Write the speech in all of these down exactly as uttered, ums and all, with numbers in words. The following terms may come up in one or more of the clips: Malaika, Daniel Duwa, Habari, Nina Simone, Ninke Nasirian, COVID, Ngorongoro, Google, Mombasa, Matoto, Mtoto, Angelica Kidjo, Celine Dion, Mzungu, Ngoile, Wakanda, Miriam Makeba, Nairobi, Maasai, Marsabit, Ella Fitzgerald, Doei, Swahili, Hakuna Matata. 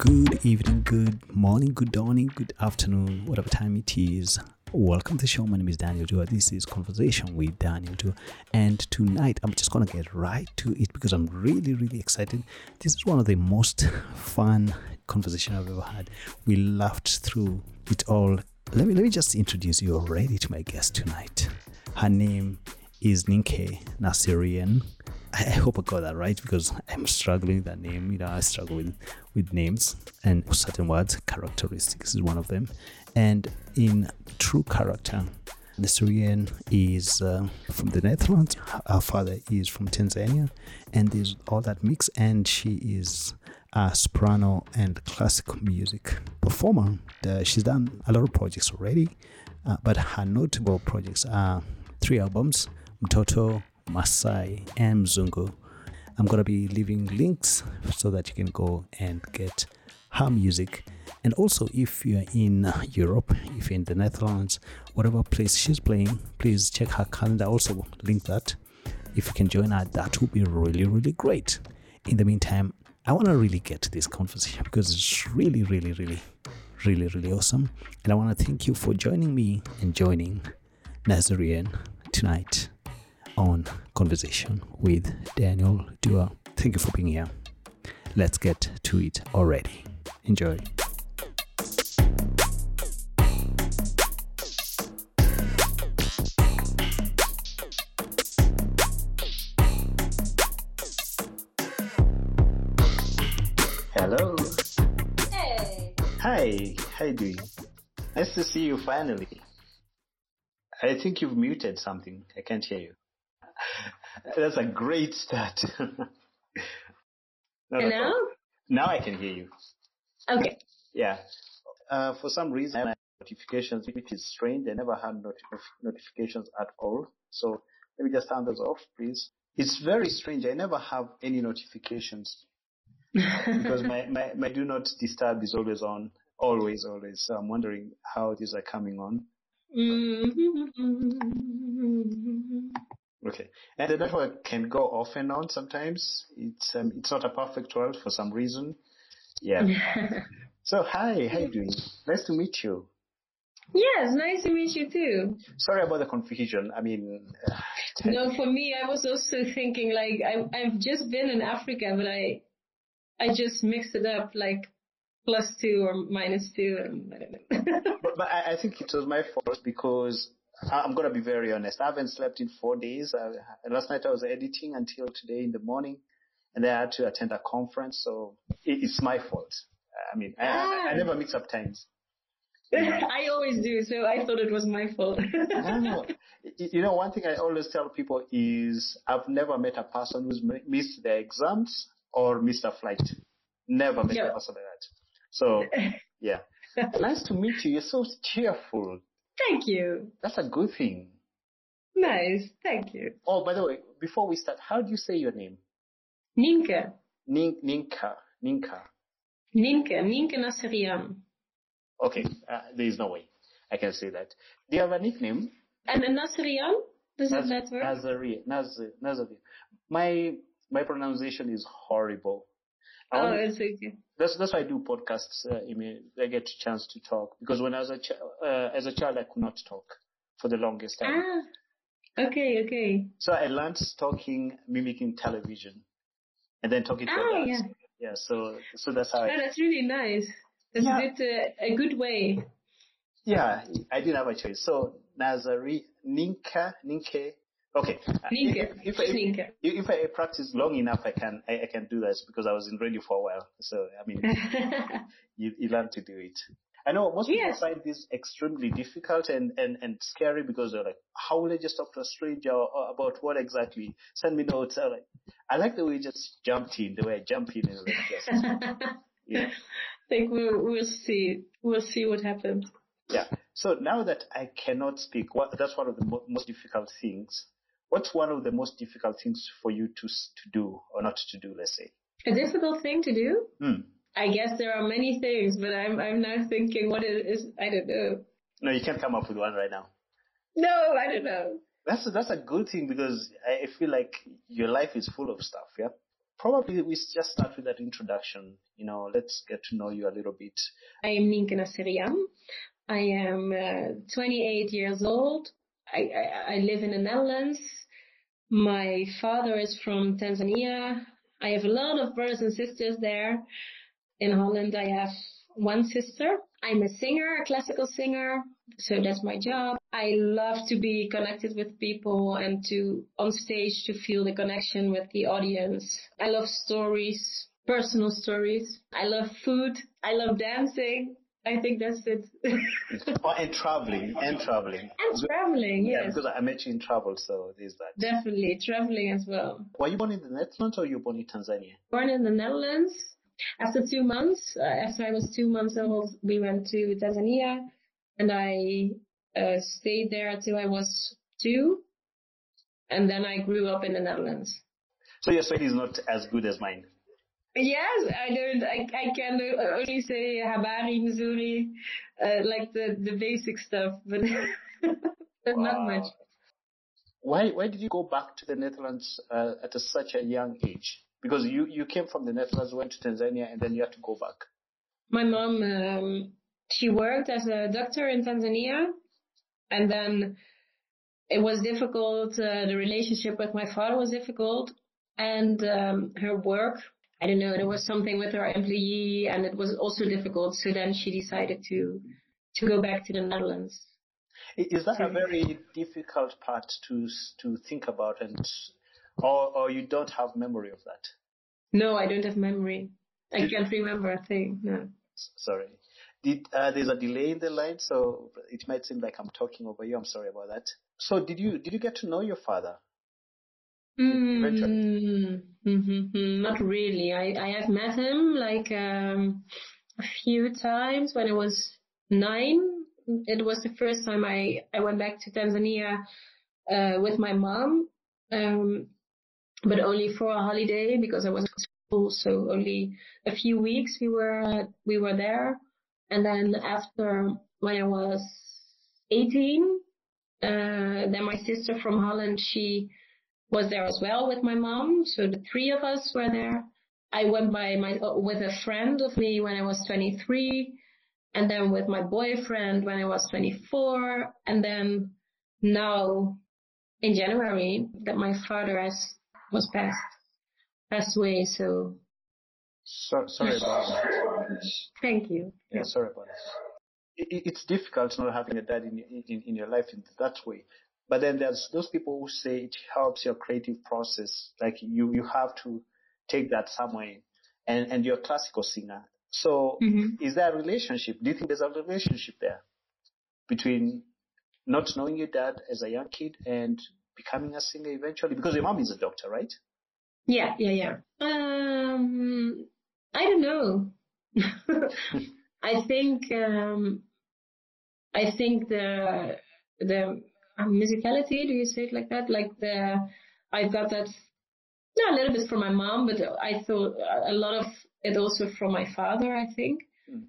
Good evening, good morning, good dawning, good afternoon, whatever time it is. Welcome to the show. My name is Daniel Duwa. This is Conversation with Daniel Duwa. And tonight, I'm just going to get right to it because I'm really, really excited. This is one of the most fun conversations I've ever had. We laughed through it all. Let me, let me just introduce you already to my guest tonight. Her name is Ninke Nasirian. I hope I got that right because I'm struggling with that name. You know, I struggle with, with names and certain words. Characteristics is one of them. And in true character, Nasirian is uh, from the Netherlands. Her father is from Tanzania. And there's all that mix. And she is a soprano and classical music performer. Uh, she's done a lot of projects already. Uh, but her notable projects are three albums, Mtoto, Maasai and Mzungu. I'm going to be leaving links so that you can go and get her music. And also, if you're in Europe, if you're in the Netherlands, whatever place she's playing, please check her calendar. Also, link that. If you can join her, that would be really, really great. In the meantime, I want to really get to this conversation because it's really, really, really, really, really awesome. And I want to thank you for joining me and joining Nasirian tonight on Conversation with Daniel Duwa. Thank you for being here. Let's get to it already. Enjoy. Hello. Hey. Hi. How you doing? Nice to see you finally. I think you've muted something. I can't hear you. That's a great start. Hello? Now I can hear you. Okay. Yeah. Uh, for some reason, my notifications, which is strange, I never had notif- notifications at all. So let me just turn those off, please. It's very strange. I never have any notifications because my, my, my do not disturb is always on, always, always. So I'm wondering how these are coming on. Okay, and the network can go off and on sometimes. It's um, it's not a perfect world for some reason. Yeah. So hi, how are you doing? Nice to meet you. Yes, nice to meet you too. Sorry about the confusion. I mean. Uh, no, for me, I was also thinking like I I've just been in Africa, but I I just mixed it up like plus two or minus two. And I don't know. but, but I, I think it was my fault because. I'm going to be very honest. I haven't slept in four days. Uh, last night I was editing until today in the morning, and then I had to attend a conference, so it, it's my fault. I mean, I, ah. I, I never mix up times. I always do, so I thought it was my fault. No, you know, one thing I always tell people is I've never met a person who's missed their exams or missed a flight. Never met yep. a person like that. So, yeah. Nice to meet you. You're so cheerful. Thank you. That's a good thing. Nice. Thank you. Oh, by the way, before we start, how do you say your name? Ninke. Ninke. Ninke. Ninke. Ninke. Ninke Nasirian. Okay. Uh, there is no way I can say that. Do you have a nickname? And Nasirian? Does Naz- that matter? Nazarian. Nazarian. Naz- my, my pronunciation is horrible. I oh, wanna, it's okay. That's that's why I do podcasts. Uh, I mean, I get a chance to talk because when I was a ch- uh, as a child, I could not talk for the longest time. Ah, okay, okay. So I learned talking, mimicking television, and then talking to ah, adults. Yeah. yeah, so so that's how. Oh, I, that's really nice. That's yeah. a, good, uh, a good way. Yeah, I didn't have a choice. So Nazari, Ninke, Ninke. Okay. Ninke. If, if, Ninke. I, if I practice long enough, I can I, I can do this because I was in radio for a while. So, I mean, you, you learn to do it. I know most yes. people find this extremely difficult and, and, and scary because they're like, how will I just talk to a stranger or, or about what exactly? Send me notes. I'm like, I like the way you just jumped in, the way I jump in. And like, yes. yeah. I think we'll, we'll see. We'll see what happens. Yeah. So now that I cannot speak, what, that's one of the mo- most difficult things. What's one of the most difficult things for you to to do or not to do, let's say? A difficult thing to do? Hmm. I guess there are many things, but I'm I'm now thinking what it is, I don't know. No, you can't come up with one right now. No, I don't know. That's a, that's a good thing because I feel like your life is full of stuff, yeah? probably we just start with that introduction. You know, let's get to know you a little bit. I am Ninke Nasirian. I am uh, twenty-eight years old. I, I, I live in the Netherlands. My father is from Tanzania. I have a lot of brothers and sisters there. In Holland, I have one sister. I'm a singer, a classical singer, so that's my job. I love to be connected with people and to, on stage, to feel the connection with the audience. I love stories, personal stories. I love food. I love dancing. I think that's it. oh, and traveling, and traveling. And traveling, yes. Yeah, because I met you in travel, so there's that. Definitely, traveling as well. Were you born in the Netherlands or you were born in Tanzania? Born in the Netherlands. After two months, uh, after I was two months old, we went to Tanzania, and I uh, stayed there until I was two, and then I grew up in the Netherlands. So your story is not as good as mine. Yes, I don't. I, I can only say Habari, Missouri, uh, like the, the basic stuff, but wow. Not much. Why Why did you go back to the Netherlands uh, at a, such a young age? Because you, you came from the Netherlands, went to Tanzania, and then you had to go back. My mom, um, she worked as a doctor in Tanzania, and then it was difficult. Uh, the relationship with my father was difficult, and um, her work. I don't know, there was something with her employee and it was also difficult. So then she decided to to go back to the Netherlands. Is that a very difficult part to to think about and or, or you don't have memory of that? No, I don't have memory. I can't remember a thing, no. Sorry. Did, uh, there's a delay in the line, so it might seem like I'm talking over you. I'm sorry about that. So did you did you get to know your father? Mm-hmm. Mm-hmm. Not really. I, I have met him like um, a few times when I was nine. It was the first time I, I went back to Tanzania uh, with my mom, um, but only for a holiday because I was in school. So only a few weeks we were we were there, and then after when I was eighteen, uh, then my sister from Holland she. was there as well with my mom, so the three of us were there. I went by my with a friend of me when I was twenty-three, and then with my boyfriend when I was twenty-four, and then now in January that my father has was passed passed away. So, so sorry about that. Thank you. Yeah, sorry about that. It, it's difficult not having a dad in in, in your life in that way. But then there's those people who say it helps your creative process. Like you, you have to take that somewhere. And, and you're a classical singer. So mm-hmm. Is there a relationship? Do you think there's a relationship there between not knowing your dad as a young kid and becoming a singer eventually? Because your mom is a doctor, right? Yeah, yeah, yeah. Um, I don't know. I think, um, I think the, the, musicality, do you say it like that? Like the, I got that yeah, a little bit from my mom, but I thought a lot of it also from my father, I think. Mm.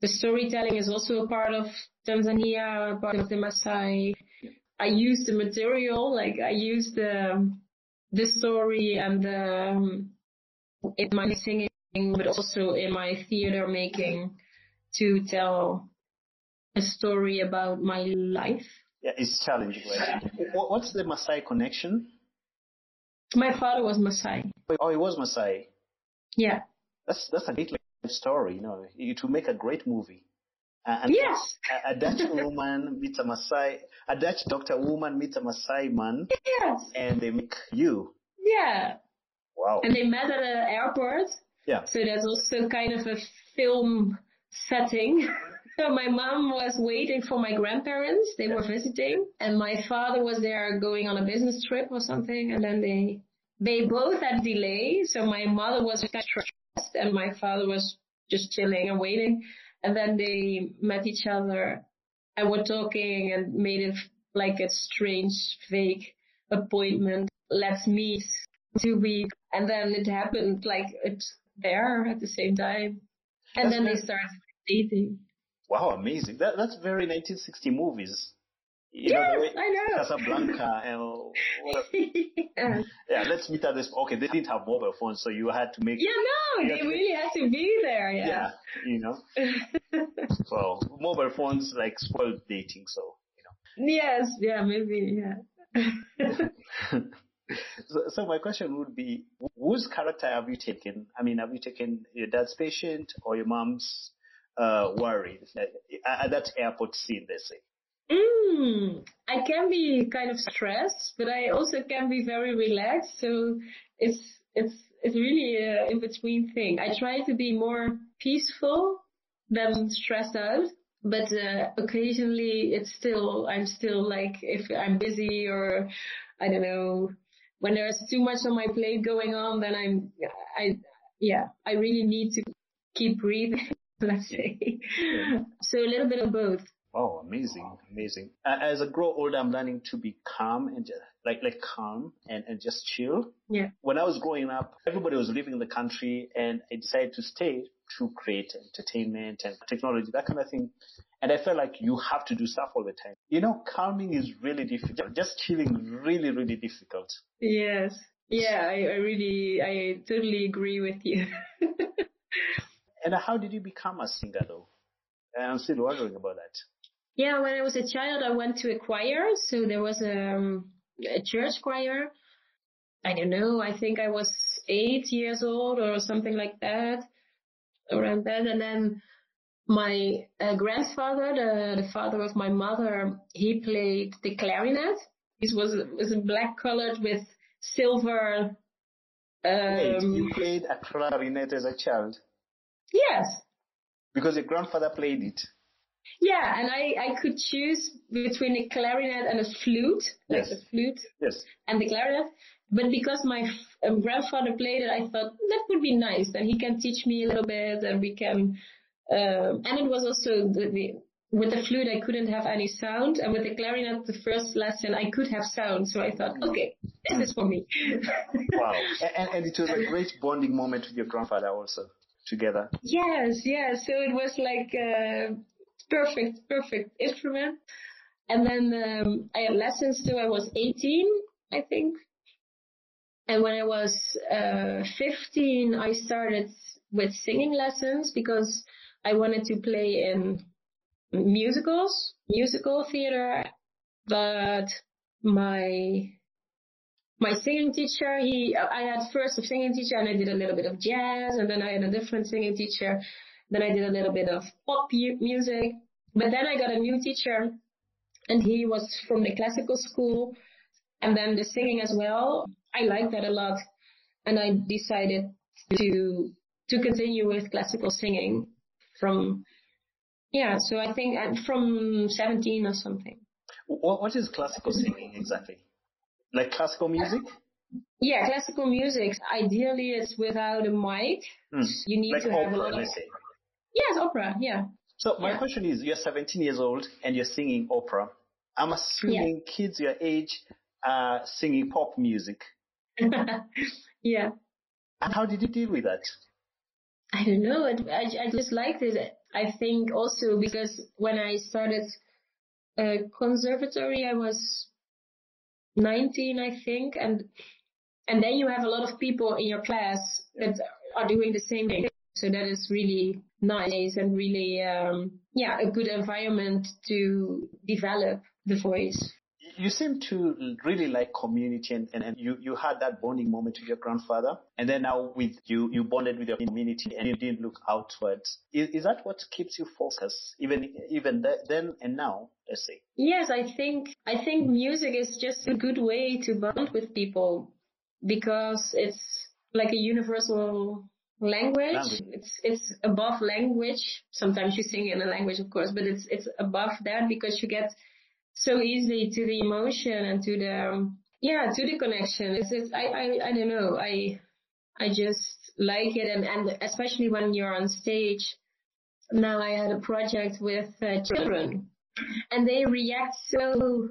The storytelling is also a part of Tanzania, a part of the Maasai. Yeah. I use the material, like I use the, the story and the, um, in my singing, but also in my theater making to tell a story about my life. Yeah, it's challenging. Right? What's the Maasai connection? My father was Maasai. Oh, he was Maasai. Yeah. That's that's a great story, you know. It will make a great movie. Uh, and yes. A, a Dutch woman meets a Maasai, a Dutch doctor woman meets a Maasai man. Yes. And they make you. Yeah. Wow. And they met at an airport. Yeah. So that's also kind of a film setting. So my mom was waiting for my grandparents. They yeah. were visiting, and my father was there going on a business trip or something. And then they they both had delay. So my mother was stressed, and my father was just chilling and waiting. And then they met each other, and were talking, and made it like a strange, fake appointment. Let's meet to be, and then it happened like it's there at the same time. And that's then nice. They started dating. Wow, amazing. That, that's very nineteen sixty movies. You yes, know, I know. Casablanca and whatever. yeah. yeah, let's meet at this. Okay, they didn't have mobile phones, so you had to make. Yeah, no, they really had to be there. Yeah, yeah you know. So mobile phones like spoiled dating, so you know. Yes. Yeah. Maybe. Yeah. so, so my question would be, whose character have you taken? I mean, have you taken your dad's patient or your mom's uh, worried at that airport scene? They say. Mm, I can be kind of stressed, but I also can be very relaxed. So it's it's it's really an in-between thing. I try to be more peaceful than stressed out, but uh, occasionally it's still I'm still like if I'm busy or I don't know when there's too much on my plate going on, then I'm I yeah I really need to keep breathing. Let's say so a little bit of both. Oh, amazing, amazing. As I grow older, I'm learning to be calm and just, like, like calm and, and just chill. Yeah. When I was growing up, everybody was leaving the country and I decided to stay to create entertainment and technology, that kind of thing. And I felt like you have to do stuff all the time. You know, calming is really difficult. Just chilling is really, really difficult. Yes. Yeah, I, I really, I totally agree with you. And how did you become a singer though? I'm still wondering about that. Yeah, when I was a child, I went to a choir. So there was um, a church choir. I don't know. I think I was eight years old or something like that, around that. And then my uh, grandfather, the, the father of my mother, he played the clarinet. It was was black colored with silver. Um, Wait, you played a clarinet as a child? Yes. Because your grandfather played it. Yeah, and I, I could choose between a clarinet and a flute, like yes. a flute yes. and the clarinet. But because my um, grandfather played it, I thought that would be nice. Then he can teach me a little bit and we can... Um, and it was also, the, the, with the flute, I couldn't have any sound. And with the clarinet, the first lesson, I could have sound. So I thought, okay, this is for me. Wow. And, and it was a great bonding moment with your grandfather also, together. Yes, yes. So it was like... Uh, Perfect, perfect instrument. And then um, I had lessons till I was eighteen, I think. And when I was uh, fifteen, I started with singing lessons because I wanted to play in musicals, musical theater. But my my singing teacher, he I had first a singing teacher and I did a little bit of jazz, and then I had a different singing teacher. Then I did a little bit of pop music. But then I got a new teacher, and he was from the classical school, and then the singing as well. I liked that a lot, and I decided to to continue with classical singing from, yeah, so I think from seventeen or something. What is classical singing exactly? Like classical music? Yeah, classical music. Ideally, it's without a mic. Mm. You need like to have opera, a lot of... Let's say. Yes, opera, yeah. So my yeah. question is, you're seventeen years old and you're singing opera. I'm assuming yeah. kids your age are singing pop music. Yeah. And how did you deal with that? I don't know. I, I just liked it. I think also because when I started uh, conservatory, I was nineteen, I think. And and then you have a lot of people in your class that are doing the same thing. So that is really nice and really, um, yeah, a good environment to develop the voice. You seem to really like community and, and, and you, you had that bonding moment with your grandfather. And then now with you, you bonded with your community and you didn't look outwards. Is, is that what keeps you focused, even even th- then and now, let's say? Yes, I think I think music is just a good way to bond with people because it's like a universal... Language. language. It's it's above language. Sometimes you sing in a language, of course, but it's it's above that because you get so easily to the emotion and to the um, yeah to the connection. It's, it's I, I I don't know. I I just like it, and and especially when you're on stage. Now I had a project with uh, children, and they react so.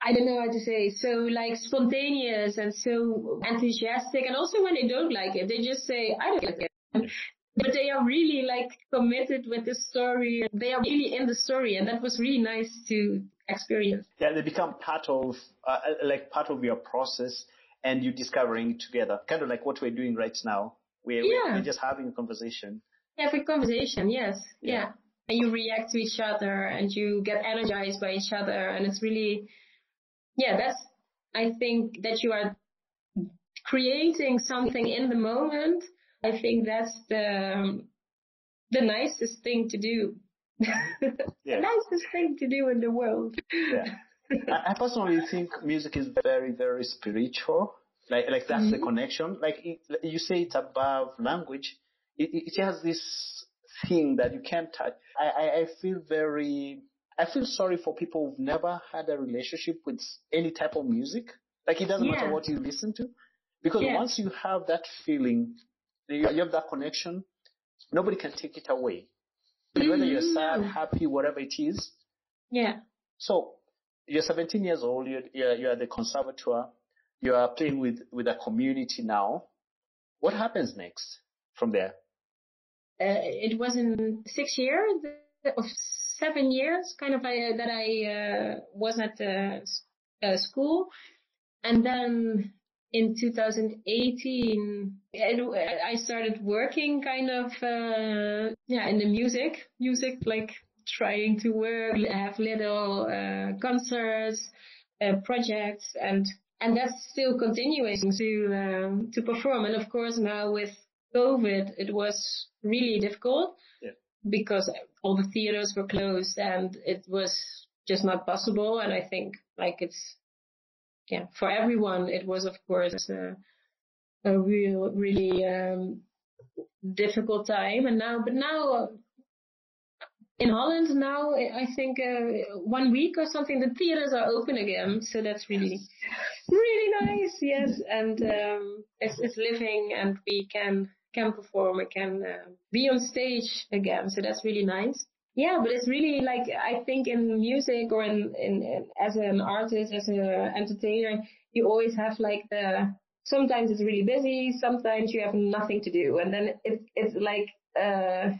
I don't know how to say, so like spontaneous and so enthusiastic. And also when they don't like it, they just say, I don't like it. But they are really like committed with the story. They are really in the story. And that was really nice to experience. Yeah, they become part of, uh, like part of your process, and you discovering together, kind of like what we're doing right now. We're, yeah. we're just having a conversation. Every conversation, yes. Yeah. yeah. And you react to each other and you get energized by each other. And it's really, yeah, that's, I think that you are creating something in the moment. I think that's the, um, the nicest thing to do. Yeah. The nicest thing to do in the world. Yeah. I personally think music is very, very spiritual. Like, like that's mm-hmm. the connection. Like it, you say it's above language. It, it has this thing that you can't touch. I, I, I feel very, I feel sorry for people who've never had a relationship with any type of music. Like it doesn't yeah. matter what you listen to. Because yeah. once you have that feeling, you, you have that connection, nobody can take it away. Mm-hmm. Whether you're sad, happy, whatever it is. Yeah. So you're seventeen years old, you're, you're, you're at the conservatoire, you are playing with, with a community now. What happens next from there? Uh, it was in six years, of seven years, kind of, I, that I uh, was at uh, uh, school. And then in two thousand eighteen, it, I started working kind of, uh, yeah, in the music, music, like trying to work, have little uh, concerts, uh, projects, and, and that's still continuing to, um, to perform. And of course now with COVID, it was really difficult yeah. because all the theaters were closed and it was just not possible. And I think like it's, yeah, for everyone, it was, of course, a, a real, really um, difficult time. And now, but now in Holland, now I think uh, one week or something, the theaters are open again. So that's really, really nice. Yes, and um, it's, it's living, and we can can perform, we can uh, be on stage again. So that's really nice. Yeah, but it's really like, I think in music or in, in, in as an artist, as an entertainer, you always have like the, sometimes it's really busy, sometimes you have nothing to do. And then it, it's like, uh,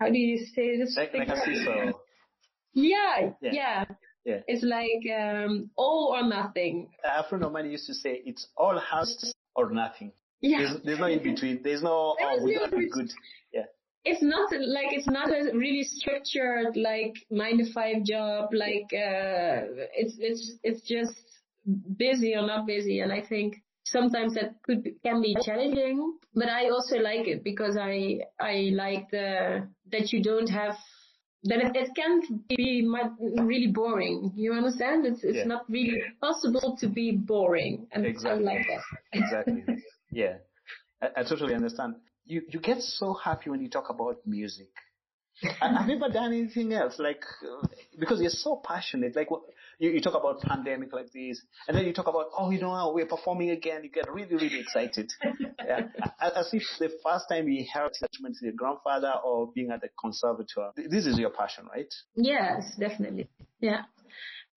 how do you say this? Like, like a seesaw. Yeah, yeah, yeah, yeah. It's like um, all or nothing. A friend of mine used to say, it's all house or nothing. Yeah. There's, there's no in between. There's no, oh, we got to be good. Yeah. It's not like, it's not a really structured, like nine to five job. Like, uh, it's, it's, it's just busy or not busy. And I think sometimes that could be, can be challenging, but I also like it because I, I like the, that you don't have, that it, it can be much, really boring. You understand? It's, it's yeah. not really possible to be boring. And exactly. I like that. Exactly. Yeah. I, I totally understand. You, you get so happy when you talk about music. I, I've never done anything else, like, uh, because you're so passionate. Like, what, you, you talk about pandemic like this, and then you talk about, oh, you know, we're performing again. You get really, really excited. Yeah. As if the first time you heard judgment to your grandfather or being at the conservatoire. This is your passion, right? Yes, definitely. Yeah.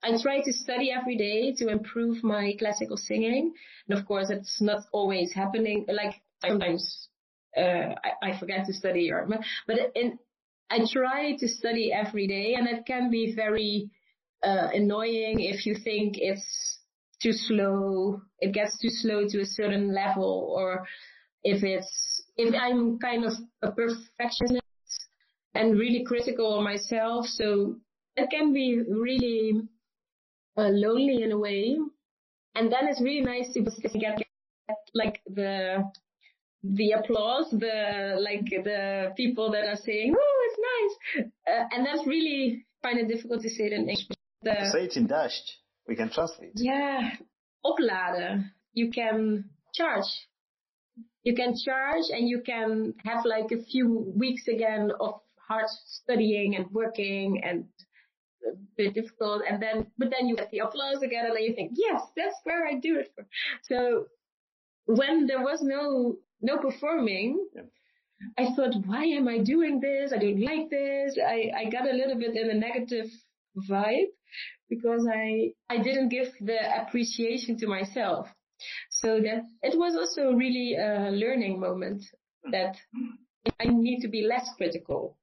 I try to study every day to improve my classical singing. And of course, it's not always happening. Like, sometimes... Uh, I, I forget to study, or, but in, I try to study every day, and it can be very uh, annoying if you think it's too slow. It gets too slow to a certain level, or if it's if I'm kind of a perfectionist and really critical of myself, so it can be really uh, lonely in a way. And then it's really nice to get, get like the. the applause, the, like the people that are saying, oh, it's nice. Uh, and that's really kind of difficult to say it in English. The, say it in Dutch. We can translate. Yeah. Opladen. You can charge. You can charge and you can have like a few weeks again of hard studying and working and a bit difficult. And then, but then you get the applause again and then you think, yes, that's where I do it for. So when there was no, No performing. Yeah. I thought, why am I doing this? I don't like this. I, I got a little bit in a negative vibe because I, I didn't give the appreciation to myself. So that it was also really a learning moment that I need to be less critical.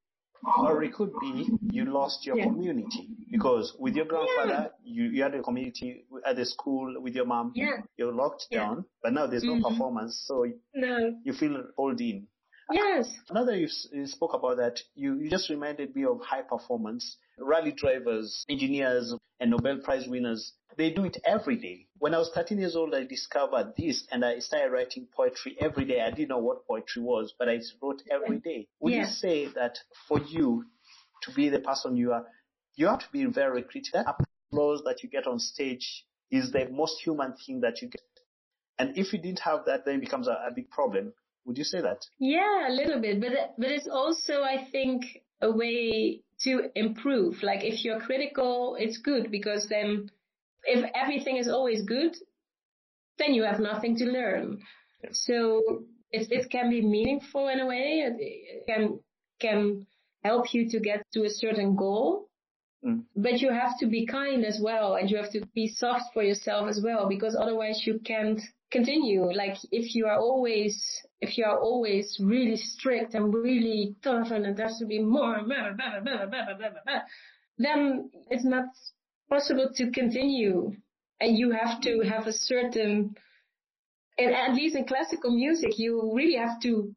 Or it could be you lost your yeah. community, because with your grandfather, yeah. you, you had a community at the school with your mom. Yeah. You're locked yeah. down, but now there's no mm-hmm. performance, so no. you feel pulled in. Yes. Now that you, you spoke about that, you, you just reminded me of high performance. Rally drivers, engineers, and Nobel Prize winners, they do it every day. When I was thirteen years old, I discovered this, and I started writing poetry every day. I didn't know what poetry was, but I wrote every day. Would yeah. you say that for you to be the person you are, you have to be very critical? That applause that you get on stage is the most human thing that you get. And if you didn't have that, then it becomes a, a big problem. Would you say that? Yeah, a little bit. But, but it's also, I think, a way to improve. Like, if you're critical, it's good, because then if everything is always good, then you have nothing to learn. Yeah. So it, it can be meaningful in a way. It, it can can help you to get to a certain goal. Mm. But you have to be kind as well, and you have to be soft for yourself as well, because otherwise you can't continue. Like, if you are always if you are always really strict and really tough, and there has to be more, blah, blah, blah, blah, blah, blah, blah, then it's not possible to continue. And you have to have a certain, and at least in classical music, you really have to,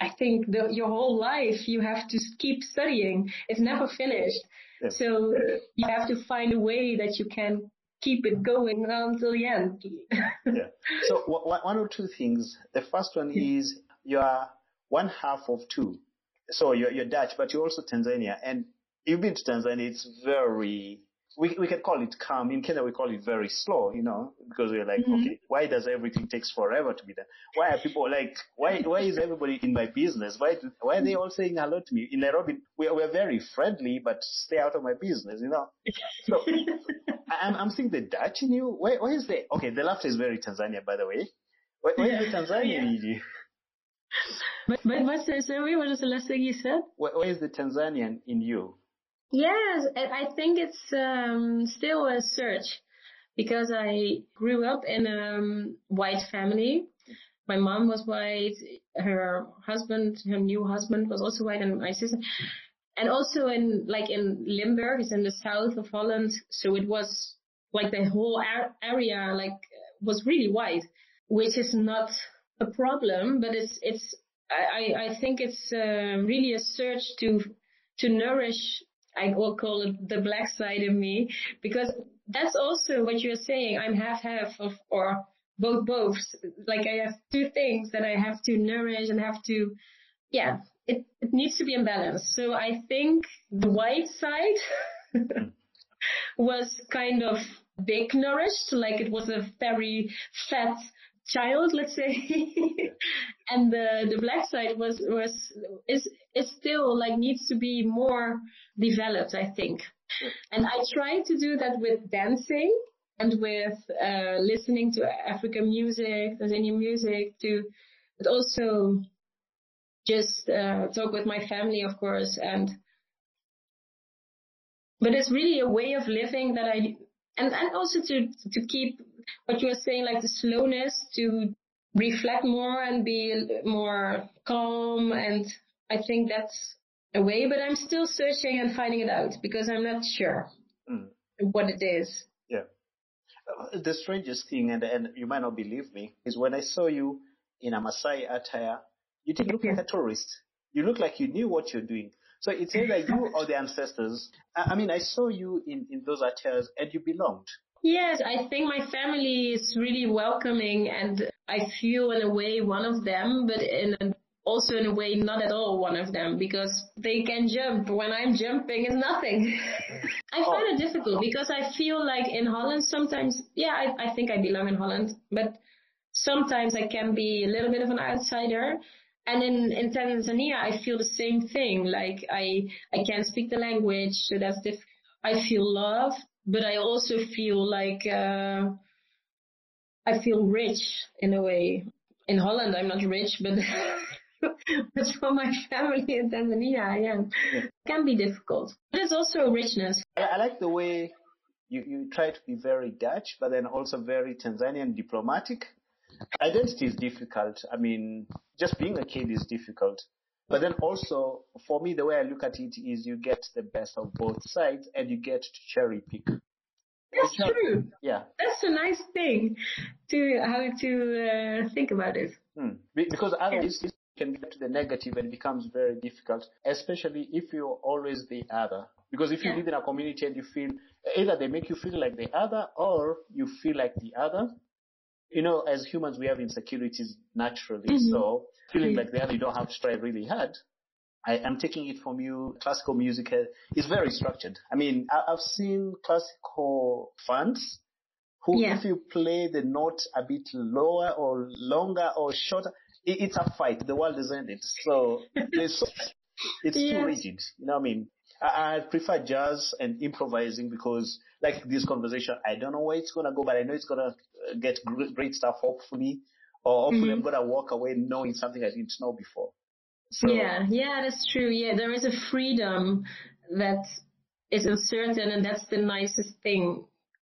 I think, the, your whole life, you have to keep studying. It's never finished. Yeah. So you have to find a way that you can keep it going until the end. Yeah. So w- w- one or two things. The first one is you are one half of two. So you're, you're Dutch, but you're also Tanzania. And you've been to Tanzania. It's very, we we can call it calm. In Kenya, we call it very slow, you know, because we're like, mm-hmm. okay, why does everything takes forever to be done? Why are people like, why why is everybody in my business? Why do, why are they all saying hello to me? In Nairobi, we are, we are very friendly, but stay out of my business, you know. So I'm, I'm seeing the Dutch in you. Where, where is the, okay, the laughter is very Tanzania, by the way. Where, where yeah. is the Tanzanian in you? But, but what's the, sorry, what was the last thing you said? Where, where is the Tanzanian in you? Yes, I think it's um, still a search, because I grew up in a white family. My mom was white, her husband, her new husband was also white, and my sister. And also in like in Limburg, it's in the south of Holland, so it was like the whole ar- area like was really white, which is not a problem, but it's it's I I think it's uh, really a search to to nourish. I will call it the black side of me, because that's also what you're saying. I'm half-half of, or both, both. Like, I have two things that I have to nourish and have to, yeah, it, it needs to be in balance. So I think the white side was kind of big nourished, like it was a very fat child, let's say. And the the black side was was is is still like needs to be more developed, I think. And I try to do that with dancing and with uh listening to African music, Tanzanian music too, but also just uh talk with my family, of course. And but it's really a way of living that I and and also to to keep what you were saying, like the slowness, to reflect more and be more calm. And I think that's a way, but I'm still searching and finding it out, because I'm not sure mm. what it is. Yeah. Uh, the strangest thing, and, and you might not believe me, is when I saw you in a Maasai attire, you didn't look yeah. like a tourist. You look like you knew what you're doing. So it's either you or the ancestors. I, I mean, I saw you in, in those attires, and you belonged. Yes, I think my family is really welcoming, and I feel in a way one of them, but in a, also in a way not at all one of them, because they can jump. When I'm jumping, it's nothing. I find oh. it difficult, because I feel like in Holland sometimes, yeah, I, I think I belong in Holland, but sometimes I can be a little bit of an outsider. And in, in Tanzania, I feel the same thing. Like I, I can't speak the language, so that's difficult. I feel loved. But I also feel like uh, I feel rich in a way. In Holland, I'm not rich, but but for my family in Tanzania, I am. Yeah. It can be difficult. But it's also richness. I, I like the way you, you try to be very Dutch, but then also very Tanzanian diplomatic. Identity is difficult. I mean, just being a kid is difficult. But then also, for me, the way I look at it is you get the best of both sides and you get to cherry pick. That's not true. Yeah. That's a nice thing to how to uh, think about it. Hmm. Because otherwise yeah. it can get to the negative and it becomes very difficult, especially if you're always the other. Because if you yeah. live in a community and you feel, either they make you feel like the other or you feel like the other. You know, as humans, we have insecurities naturally. Mm-hmm. So feeling like the other, you don't have to try really hard. I am taking it from you. Classical music is very structured. I mean, I've seen classical fans who, yeah. if you play the note a bit lower or longer or shorter, it's a fight. The world isn't it. So it's, it's yeah. too rigid. You know what I mean? I prefer jazz and improvising because, like this conversation, I don't know where it's going to go, but I know it's going to get great stuff, hopefully, or hopefully mm-hmm. I'm going to walk away knowing something I didn't know before. So, yeah, yeah, that's true. Yeah, there is a freedom that is uncertain, and that's the nicest thing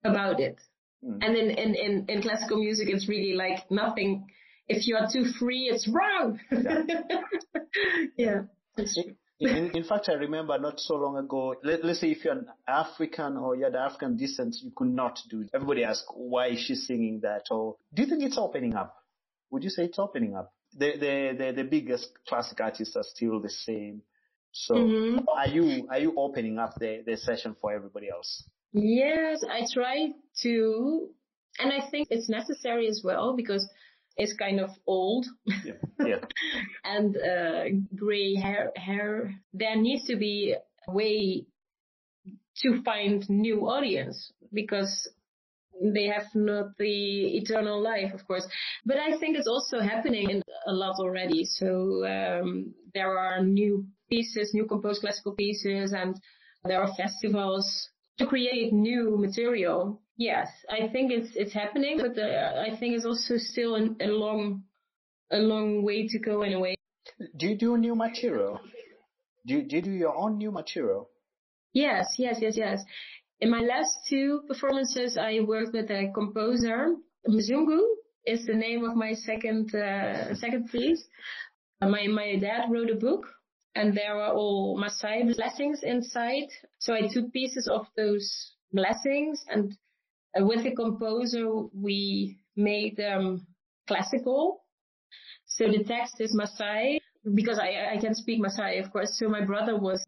about it. Mm-hmm. And in, in, in, in classical music, it's really like nothing. If you are too free, it's wrong. Yeah, yeah that's true. In, in fact, I remember not so long ago, let, let's say if you're an African or you're the African descent, you could not do it. Everybody asks, why is she singing that? Or do you think it's opening up? Would you say it's opening up? The the, the, the biggest classic artists are still the same. So mm-hmm. are you are you opening up the, the session for everybody else? Yes, I try to. And I think it's necessary as well because it's kind of old yeah. Yeah. and uh, gray hair, hair. There needs to be a way to find new audience because they have not the eternal life, of course. But I think it's also happening in a lot already. So um, there are new pieces, new composed classical pieces, and there are festivals to create new material. Yes, I think it's it's happening, but the, I think it's also still an, a long, a long way to go in a way. Do you do new material? Do you, do you do your own new material? Yes, yes, yes, yes. In my last two performances, I worked with a composer. Mzungu is the name of my second uh, second piece. My my dad wrote a book, and there were all Maasai blessings inside. So I took pieces of those blessings and. Uh, with the composer, we made them um, classical. So the text is Maasai, because I, I can speak Maasai, of course. So my brother was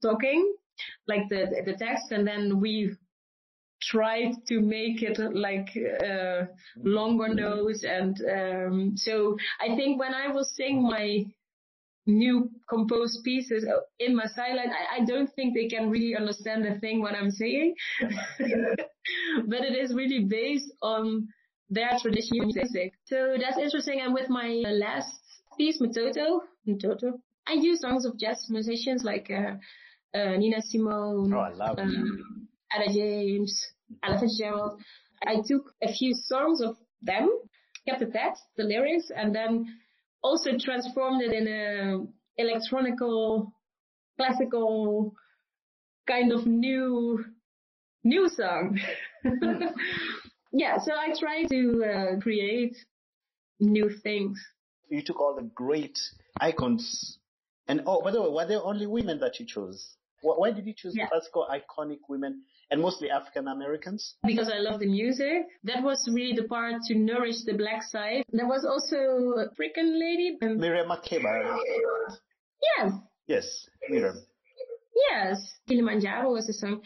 talking like the, the text, and then we tried to make it like uh, longer notes. And um, so I think when I will sing my new composed pieces in Maasai land, I, I don't think they can really understand the thing what I'm saying. But it is really based on their traditional music. So that's interesting. And with my last piece, Matoto, Mtoto, I use songs of jazz musicians like uh, uh, Nina Simone, oh, I love um, Ella James, Ella Fitzgerald. I took a few songs of them, kept the text, the lyrics, and then also transformed it in a electronical, classical, kind of new... new song. Yeah, so I try to uh, create new things. You took all the great icons. And oh, by the way, were there only women that you chose? Why did you choose yeah. classical iconic women and mostly African Americans? Because I love the music. That was really the part to nourish the black side. There was also a African lady. And... Miriam Makeba. Yes. Yes, Miriam. Yes, Kilimanjaro was a song.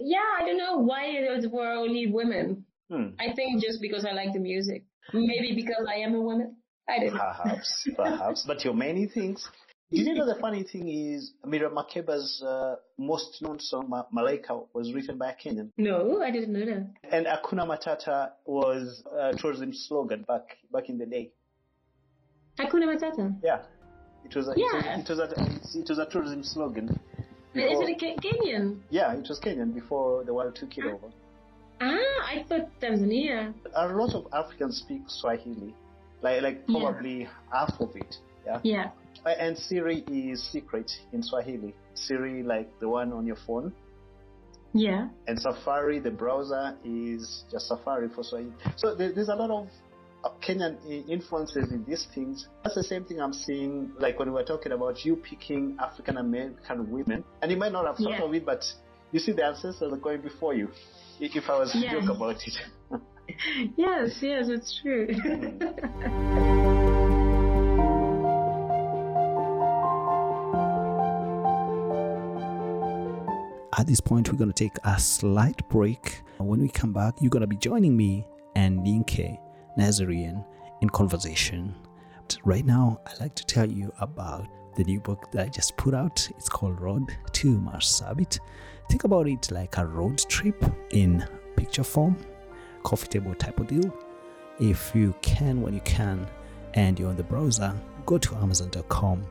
Yeah, I don't know why there were only women. Hmm. I think just because I like the music. Maybe because I am a woman. I don't know. Perhaps, perhaps. But you're many things. Did you know the funny thing is Miriam Makeba's uh, most known song, Ma- Malaika, was written by a Kenyan? No, I didn't know that. And Hakuna Matata was a tourism slogan back back in the day. Hakuna Matata? Yeah. It was a, yeah. It was, it was a, it was a tourism slogan. Before, is it a Kenyan? Yeah, it was Kenyan before the world took it ah. over. Ah, I thought Tanzania. A lot of Africans speak Swahili, like like probably yeah. half of it. Yeah. Yeah. And Siri is secret in Swahili. Siri, like the one on your phone. Yeah. And Safari, the browser, is just Safari for Swahili. So there, there's a lot of Kenyan influences in these things. That's the same thing I'm seeing, like when we were talking about you picking African American women, and you might not have thought yeah. of it, but you see the ancestors are going before you, if I was to yeah. joke about it. yes, yes, it's true. At this point, we're going to take a slight break. When we come back, you're going to be joining me and Ninke Nasirian in conversation. But right now, I'd like to tell you about the new book that I just put out. It's called Road to Marsabit. Think about it like a road trip in picture form, coffee table type of deal. If you can, when you can, and you're on the browser, go to amazon dot com,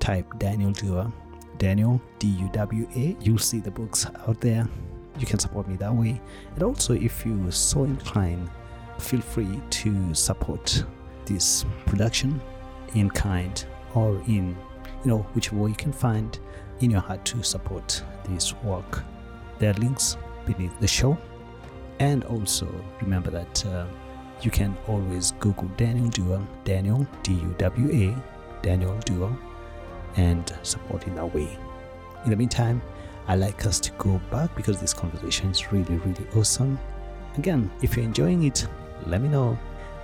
type Daniel Duwa, Daniel, D U W A. You'll see the books out there. You can support me that way. And also, if you so inclined, feel free to support this production in kind or in, you know, whichever way you can find in your heart to support this work. There are links beneath the show. And also remember that uh, you can always Google Daniel Duwa, Daniel, D U W A, Daniel Duwa, and support in that way. In the meantime, I'd like us to go back because this conversation is really, really awesome. Again, if you're enjoying it, let me know.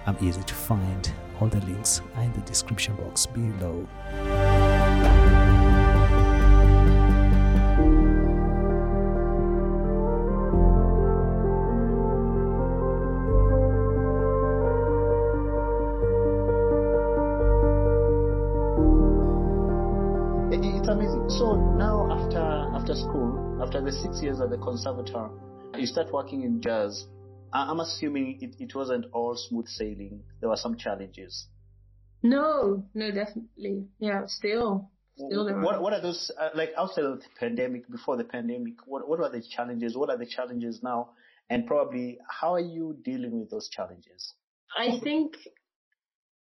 I'm easy to find. All the links are in the description box below. It's amazing. So now after after school, after the six years at the conservatoire, you start working in jazz. I'm assuming it, it wasn't all smooth sailing. There were some challenges. No, no, definitely. Yeah, still. still there what, are. what are those, uh, like outside of the pandemic, before the pandemic, what, what are the challenges? What are the challenges now? And probably, how are you dealing with those challenges? I think,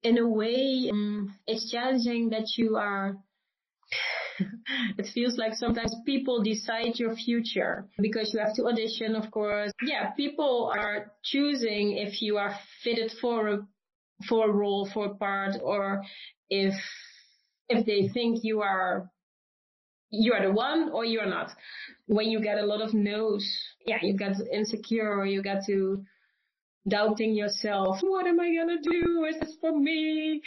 in a way, um, it's challenging that you are... It feels like sometimes people decide your future because you have to audition, of course. Yeah, people are choosing if you are fitted for a, for a role, for a part, or if if they think you are you are the one or you are not. When you get a lot of no's, yeah, you get insecure or you get to doubting yourself. What am I gonna do? Is this for me?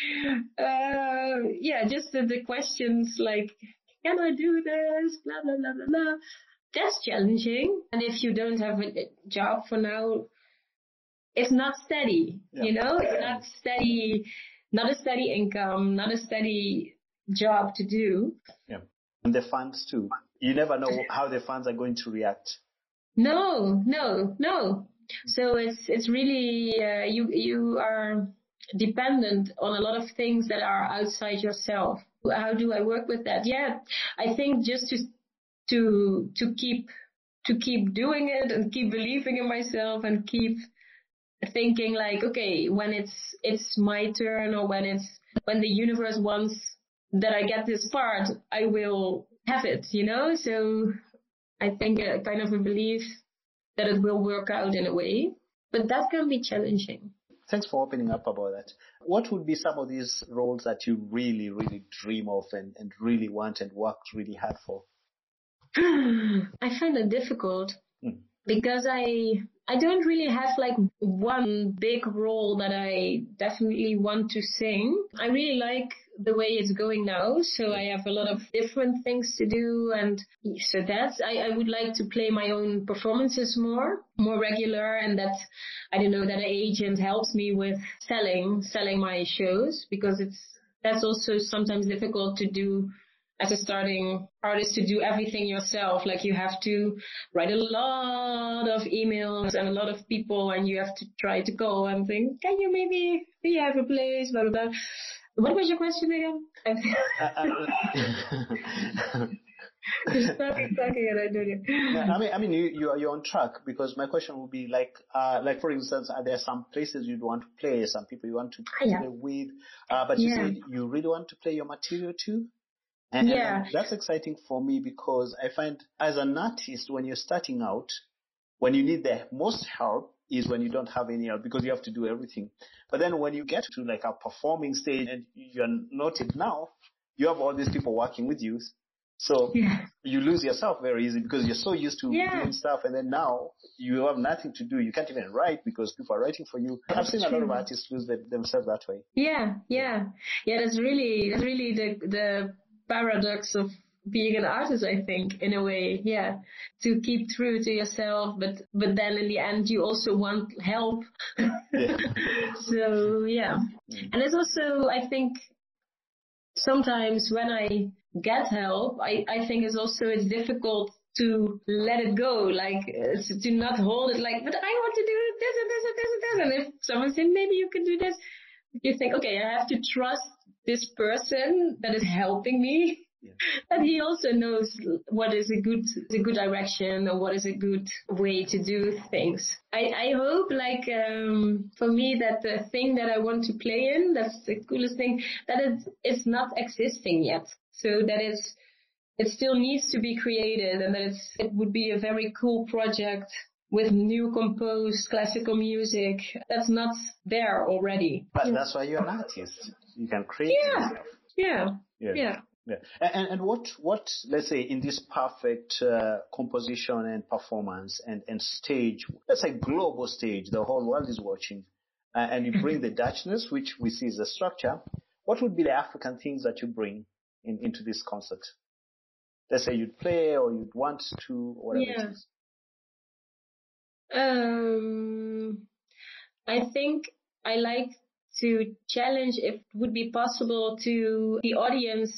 Uh, yeah, just the, the questions like, can I do this? Blah, blah, blah, blah, blah. That's challenging. And if you don't have a job for now, it's not steady, yeah. you know? It's not steady, not a steady income, not a steady job to do. Yeah. And the funds too. You never know how the funds are going to react. No, no, no. So it's it's really, uh, you you are dependent on a lot of things that are outside yourself. How do I work with that? Yeah, I think just to to to keep to keep doing it and keep believing in myself and keep thinking like, okay, when it's it's my turn or when it's when the universe wants that I get this part, I will have it, you know? So I think a kind of a belief that it will work out in a way, but that can be challenging. Thanks for opening up about that. What would be some of these roles that you really, really dream of and, and really want and worked really hard for? I find it difficult mm. because I I don't really have like one big role that I definitely want to sing. I really like the way it's going now, so I have a lot of different things to do, and so that's I, I would like to play my own performances more more regular, and that I don't know that an agent helps me with selling selling my shows, because it's that's also sometimes difficult to do as a starting artist, to do everything yourself. Like you have to write a lot of emails and a lot of people, and you have to try to go and think, can you maybe do you have a place, blah blah blah. What was your question again? Just talking and I don't know. I mean, I mean, you you are you're on track, because my question would be like, uh, like for instance, are there some places you'd want to play, some people you want to play yeah. with, uh, but you yeah. said you really want to play your material too, and yeah. that's exciting for me, because I find as an artist when you're starting out, when you need the most help is when you don't have any help, because you have to do everything. But then when you get to like a performing stage and you're noted now, you have all these people working with you. So yeah. you lose yourself very easily because you're so used to yeah. doing stuff, and then now you have nothing to do. You can't even write because people are writing for you. That's I've seen true. a lot of artists lose the, themselves that way. Yeah, yeah. Yeah, that's really that's really the the paradox of being an artist, I think, in a way. Yeah. To keep true to yourself, but but then in the end you also want help. Yeah. So yeah. Mm. And it's also, I think, sometimes when I get help, I, I think it's also it's difficult to let it go, like uh, to not hold it, like, but I want to do this and this and this and this. And if someone says, maybe you can do this, you think, okay, I have to trust this person that is helping me, yeah. and he also knows what is a good a good direction or what is a good way to do things. I, I hope, like, um, for me, that the thing that I want to play in, that's the coolest thing, that it's, it's not existing yet. So that it's, it still needs to be created, and that it's, it would be a very cool project with new composed classical music that's not there already. But that's why you're an artist. You can create yeah. yourself. Yeah, yeah, yeah. yeah. And, and what, what, let's say, in this perfect uh, composition and performance and, and stage, let's say global stage, the whole world is watching, uh, and you bring the Dutchness, which we see as a structure, what would be the African things that you bring In, into this concert? Let's say you'd play or you'd want to, or whatever yeah. it is. Um, I think I like to challenge if it would be possible to the audience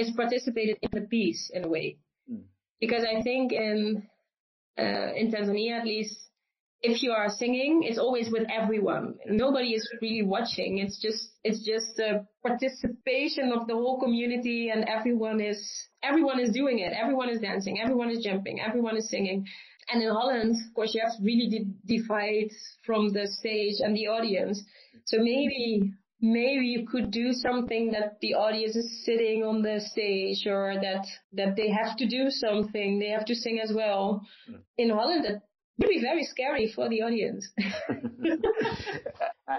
is participated in the piece in a way. Mm. Because I think in uh, in Tanzania, at least, if you are singing, it's always with everyone. Nobody is really watching. It's just, it's just the participation of the whole community, and everyone is, everyone is doing it. Everyone is dancing. Everyone is jumping. Everyone is singing. And in Holland, of course, you have to really de- divide from the stage and the audience. So maybe, maybe you could do something that the audience is sitting on the stage, or that, that they have to do something. They have to sing as well. In Holland, that would be very scary for the audience.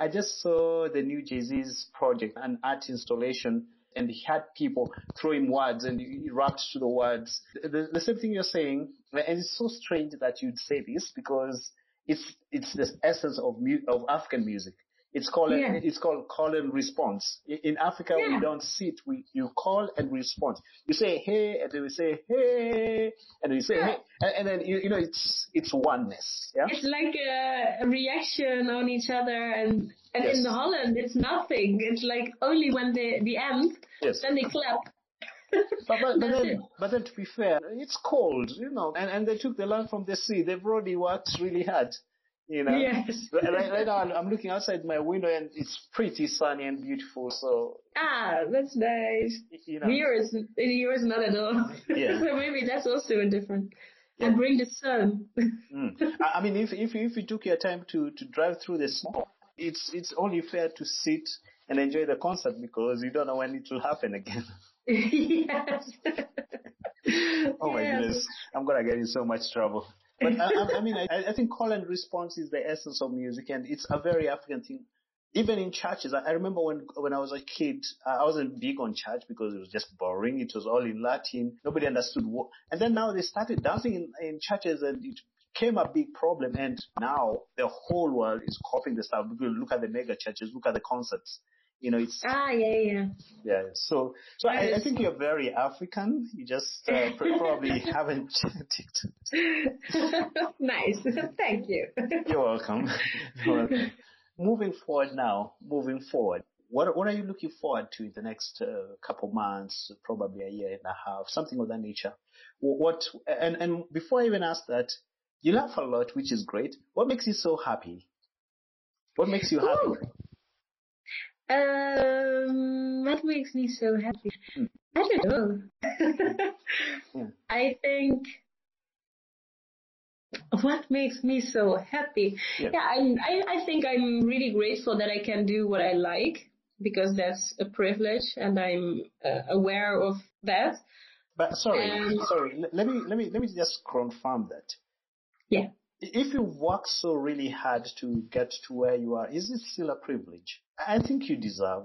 I just saw the new Jay-Z's project, an art installation, and he had people throwing words and he rapped to the words. The, the same thing you're saying, and it's so strange that you'd say this, because it's it's the essence of mu- of African music. It's called yeah. it's called call and response. In Africa, yeah. we don't sit. We you call and respond. You say hey, and they will say hey, and you say yeah. hey, and, and then you, you know it's it's oneness. Yeah? It's like a reaction on each other, and and yes. in the Holland, it's nothing. It's like only when they the end, yes. then they clap. But, but, but, then, but then to be fair, it's cold, you know, and and they took the land from the sea. They've already worked really hard. You know, yes. right, right now I'm looking outside my window and it's pretty sunny and beautiful. So ah, that's nice. You know, here is here is not at all. Yeah. So maybe that's also a different. Yeah. And bring the sun. Mm. I mean, if if if you took your time to, to drive through the snow, it's it's only fair to sit and enjoy the concert, because you don't know when it will happen again. Yes. Oh my yes. goodness, I'm gonna get in so much trouble. But I, I mean, I, I think call and response is the essence of music, and it's a very African thing. Even in churches, I remember when when I was a kid, I wasn't big on church because it was just boring. It was all in Latin. Nobody understood what. And then now they started dancing in, in churches, and it became a big problem. And now the whole world is copying the stuff. Look at the mega churches. Look at the concerts. You know, it's ah yeah yeah yeah. So so I, I think you're very African. You just uh, probably haven't checked it. Nice, thank you. You're welcome. You're welcome. Moving forward now. Moving forward. What what are you looking forward to in the next uh, couple months? Probably a year and a half, something of that nature. What and and before I even ask that, you laugh a lot, which is great. What makes you so happy? What makes you happy? Ooh. Um, that makes me so happy. I don't know. yeah. I think what makes me so happy. Yeah, yeah I'm, I I think I'm really grateful that I can do what I like, because that's a privilege, and I'm uh, aware of that. But sorry, um, sorry. Let me let me let me just confirm that. Yeah. If you work so really hard to get to where you are, is it still a privilege? I think you deserve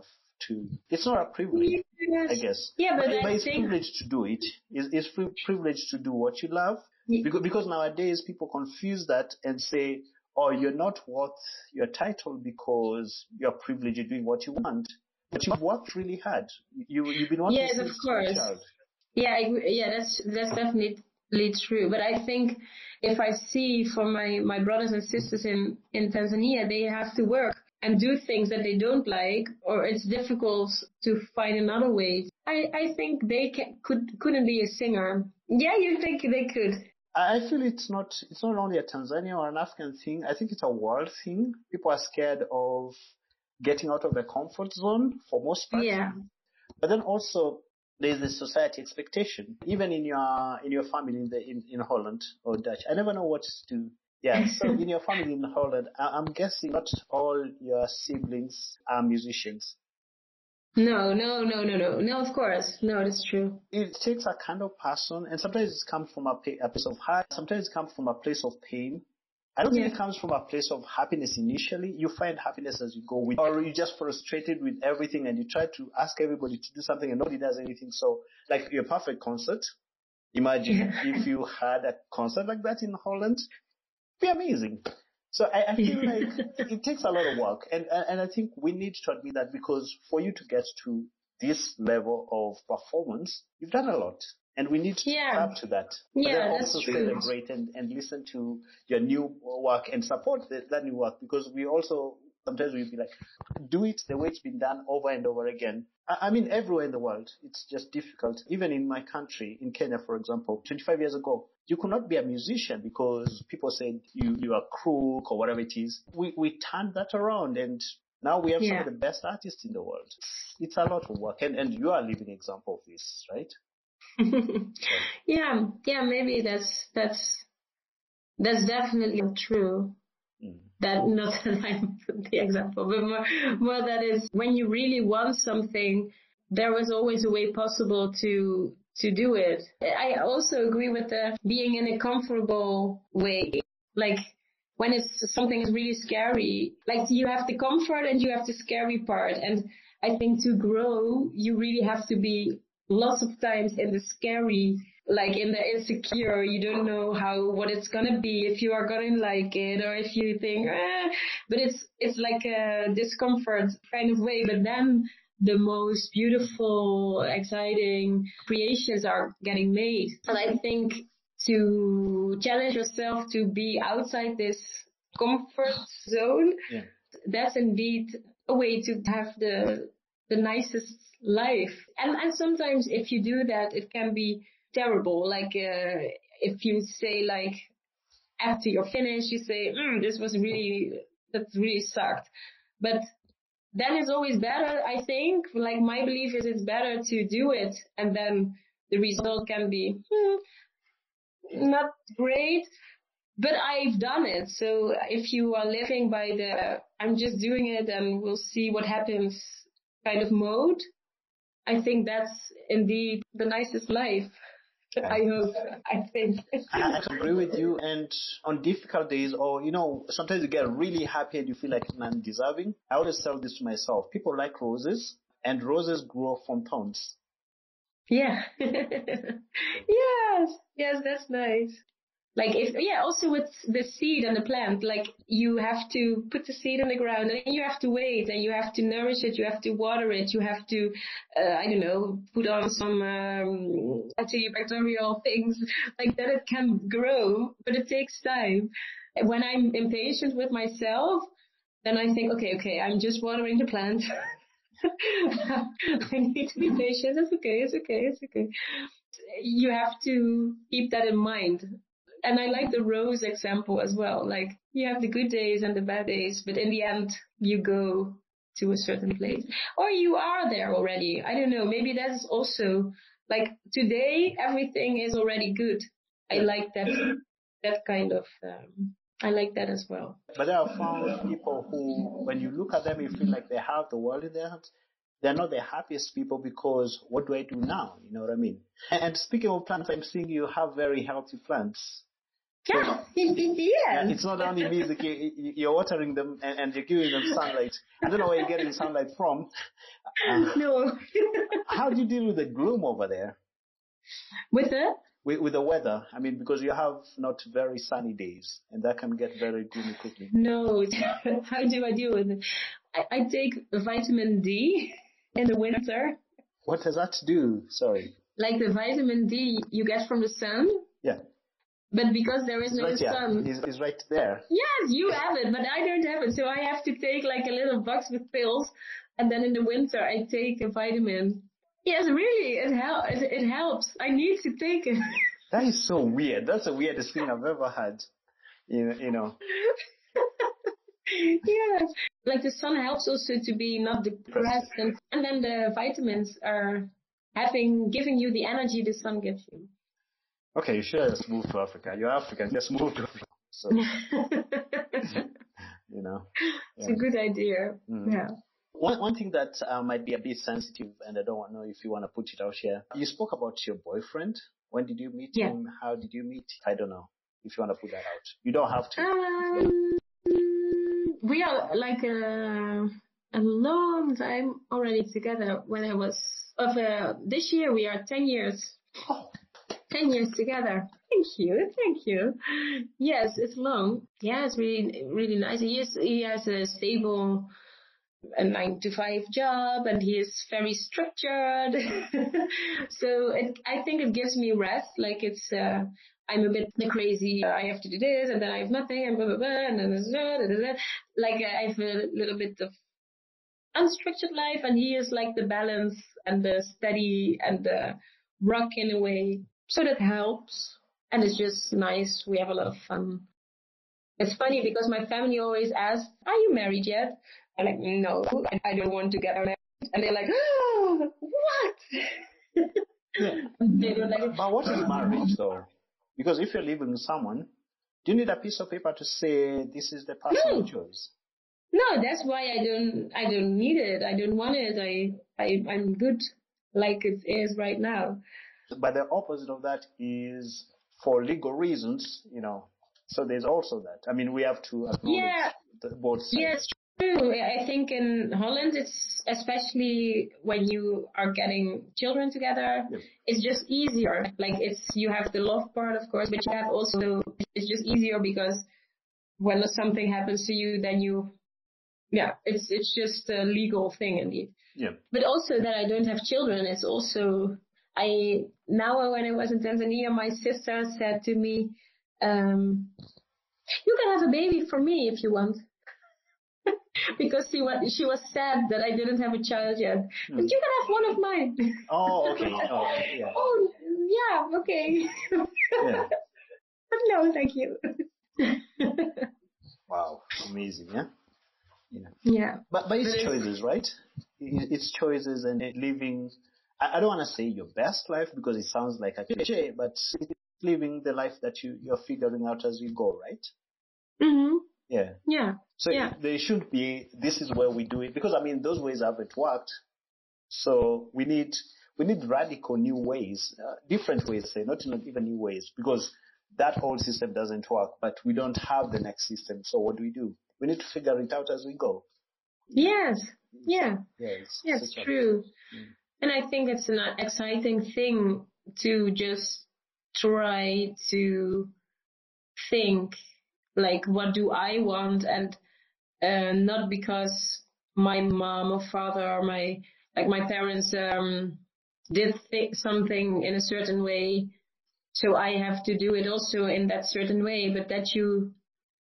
to. It's not a privilege, yes. I guess. Yeah, but, but, but it's privilege to do it. It's, it's privilege to do what you love. Yeah. Because, because nowadays people confuse that and say, oh, you're not worth your title because you're privileged, you're doing what you want. But you've worked really hard. You, you've been working. Yes, of course. Yeah, I, yeah, that's that's definitely true. But I think if I see for my, my brothers and sisters in, in Tanzania, they have to work and do things that they don't like, or it's difficult to find another way. I, I think they can, could couldn't be a singer. Yeah, you think they could? I feel it's not it's not only a Tanzanian or an African thing. I think it's a world thing. People are scared of getting out of their comfort zone for most part. Yeah. But then also there's this society expectation, even in your in your family in the in, in Holland or Dutch. I never know what to. Yeah. So in your family in Holland, I, I'm guessing not all your siblings are musicians. No, no, no, no, no, no. Of course, no, that's true. It takes a kind of person, and sometimes it comes from a, a place of heart. Sometimes it comes from a place of pain. I don't yeah. think it comes from a place of happiness initially. You find happiness as you go with, or you're just frustrated with everything, and you try to ask everybody to do something, and nobody does anything. So, like your perfect concert. Imagine yeah. if you had a concert like that in Holland. It'd be amazing. So I, I feel like it takes a lot of work, and and I think we need to admit that, because for you to get to this level of performance, you've done a lot, and we need to yeah. tap to that. Yeah, but that's also true. Celebrate and, and listen to your new work and support the, that new work, because we also sometimes we be like, do it the way it's been done over and over again. I, I mean, everywhere in the world, it's just difficult. Even in my country, in Kenya, for example, twenty-five years ago. You could not be a musician because people said you, you are crook or whatever it is. We we turned that around, and now we have yeah. some of the best artists in the world. It's a lot of work, and, and you are a living example of this, right? yeah, yeah, maybe that's that's that's definitely true. Mm. That not that I'm the example, but more more that is when you really want something, there was always a way possible to. to do it. I also agree with the being in a comfortable way. Like when it's something is really scary, like you have the comfort and you have the scary part. And I think to grow, you really have to be lots of times in the scary, like in the insecure. You don't know how, what it's going to be, if you are going to like it, or if you think, ah, but it's, it's like a discomfort kind of way. But then the most beautiful, exciting creations are getting made. And I think to challenge yourself to be outside this comfort zone, yeah. that's indeed a way to have the the nicest life. And, and sometimes if you do that, it can be terrible. Like uh, if you say, like, after you're finished, you say, mm, this was really, that really sucked. But then it's always better, I think. Like, my belief is it's better to do it, and then the result can be hmm, not great, but I've done it. So if you are living by the I'm just doing it and we'll see what happens kind of mode, I think that's indeed the nicest life. I hope, I think. I agree with you. And on difficult days, or, you know, sometimes you get really happy and you feel like I'm deserving. I always tell this to myself. People like roses, and roses grow from thorns. Yeah. yes. Yes, that's nice. Like, if, yeah, also with the seed and the plant, like, you have to put the seed on the ground, and you have to wait, and you have to nourish it, you have to water it, you have to, uh, I don't know, put on some um, antibacterial things, like that it can grow, but it takes time. When I'm impatient with myself, then I think, okay, okay, I'm just watering the plant. I need to be patient. It's okay, it's okay, it's okay. You have to keep that in mind. And I like the rose example as well. Like, you have the good days and the bad days, but in the end, you go to a certain place. Or you are there already. I don't know. Maybe that's also, like, today, everything is already good. I like that that kind of, um, I like that as well. But I have found people who, when you look at them, you feel like they have the world in their hands. They're not the happiest people, because what do I do now? You know what I mean? And speaking of plants, I'm seeing you have very healthy plants. Yeah, yes. It's not only music, you're watering them and you're giving them sunlight. I don't know where you're getting sunlight from. Uh, no. How do you deal with the gloom over there? With the? With, with the weather. I mean, because you have not very sunny days and that can get very gloomy quickly. No. How do I deal with it? I, I take vitamin D in the winter. What does that do? Sorry. Like the vitamin D you get from the sun? Yeah. But because there is no right, sun. Yeah. It's, it's right there. Yes, you have it, but I don't have it. So I have to take like a little box with pills. And then in the winter, I take a vitamin. Yes, really, it, hel- it, it helps. I need to take it. That is so weird. That's the weirdest thing I've ever had. You, you know. Yes. Like the sun helps also to be not depressed. And, and then the vitamins are having giving you the energy the sun gives you. Okay, you should have just moved to Africa. You're African, just move to Africa. So, you know. Yeah. It's a good idea. Mm. Yeah. One, one thing that uh, might be a bit sensitive, and I don't know if you want to put it out here. You spoke about your boyfriend. When did you meet yeah. him? How did you meet? I don't know if you want to put that out. You don't have to. Um, we are like a, a long time already together. When I was, of uh, this year, we are ten years. Oh. Ten years together. Thank you, thank you. Yes, it's long. Yeah, it's really, really nice. He, is, he has a stable, a nine to five job, and he is very structured. So it, I think it gives me rest. Like it's, uh, I'm a bit crazy. I have to do this, and then I have nothing, and blah blah blah, and then blah, blah, blah. Like I have a little bit of unstructured life, and he is like the balance and the steady and the rock in a way. So that helps, and it's just nice. We have a lot of fun. It's funny because my family always asks, are you married yet? I'm like, no, I don't want to get married. And they're like, oh, what? Yeah. They don't like, but what is marriage, though? Because if you're living with someone, do you need a piece of paper to say this is the person no. you chose? No, that's why I don't I don't need it. I don't want it. I, I, I'm good like it is right now. But the opposite of that is for legal reasons, you know. So there's also that. I mean, we have to acknowledge yeah. both sides. Yeah, it's true. I think in Holland, it's especially when you are getting children together, yeah. it's just easier. Like it's you have the love part, of course, but you have also it's just easier because when something happens to you, then you, yeah, it's it's just a legal thing indeed. Yeah. But also that I don't have children is also. I now when I was in Tanzania, my sister said to me, um, "You can have a baby for me if you want," because she was she was sad that I didn't have a child yet. Hmm. But you can have one of mine. Oh, okay. Oh, yeah. Oh, yeah. Okay. Yeah. But no, thank you. Wow, amazing, yeah. Yeah. Yeah. But but it's but choices, it's... right? It's choices and living. I don't want to say your best life because it sounds like a cliche, but living the life that you, you're figuring out as you go, right? Mm-hmm. Yeah. Yeah. So yeah. There should be, this is where we do it, because, I mean, those ways haven't worked. So we need we need radical new ways, uh, different ways, say, not, not even new ways, because that old system doesn't work, but we don't have the next system. So what do we do? We need to figure it out as we go. Yes. Yeah. Yeah, it's, yeah, it's true. A, mm. And I think it's an exciting thing to just try to think, like, what do I want? And uh, not because my mom or father or my, like, my parents um, did th- something in a certain way, so I have to do it also in that certain way, but that you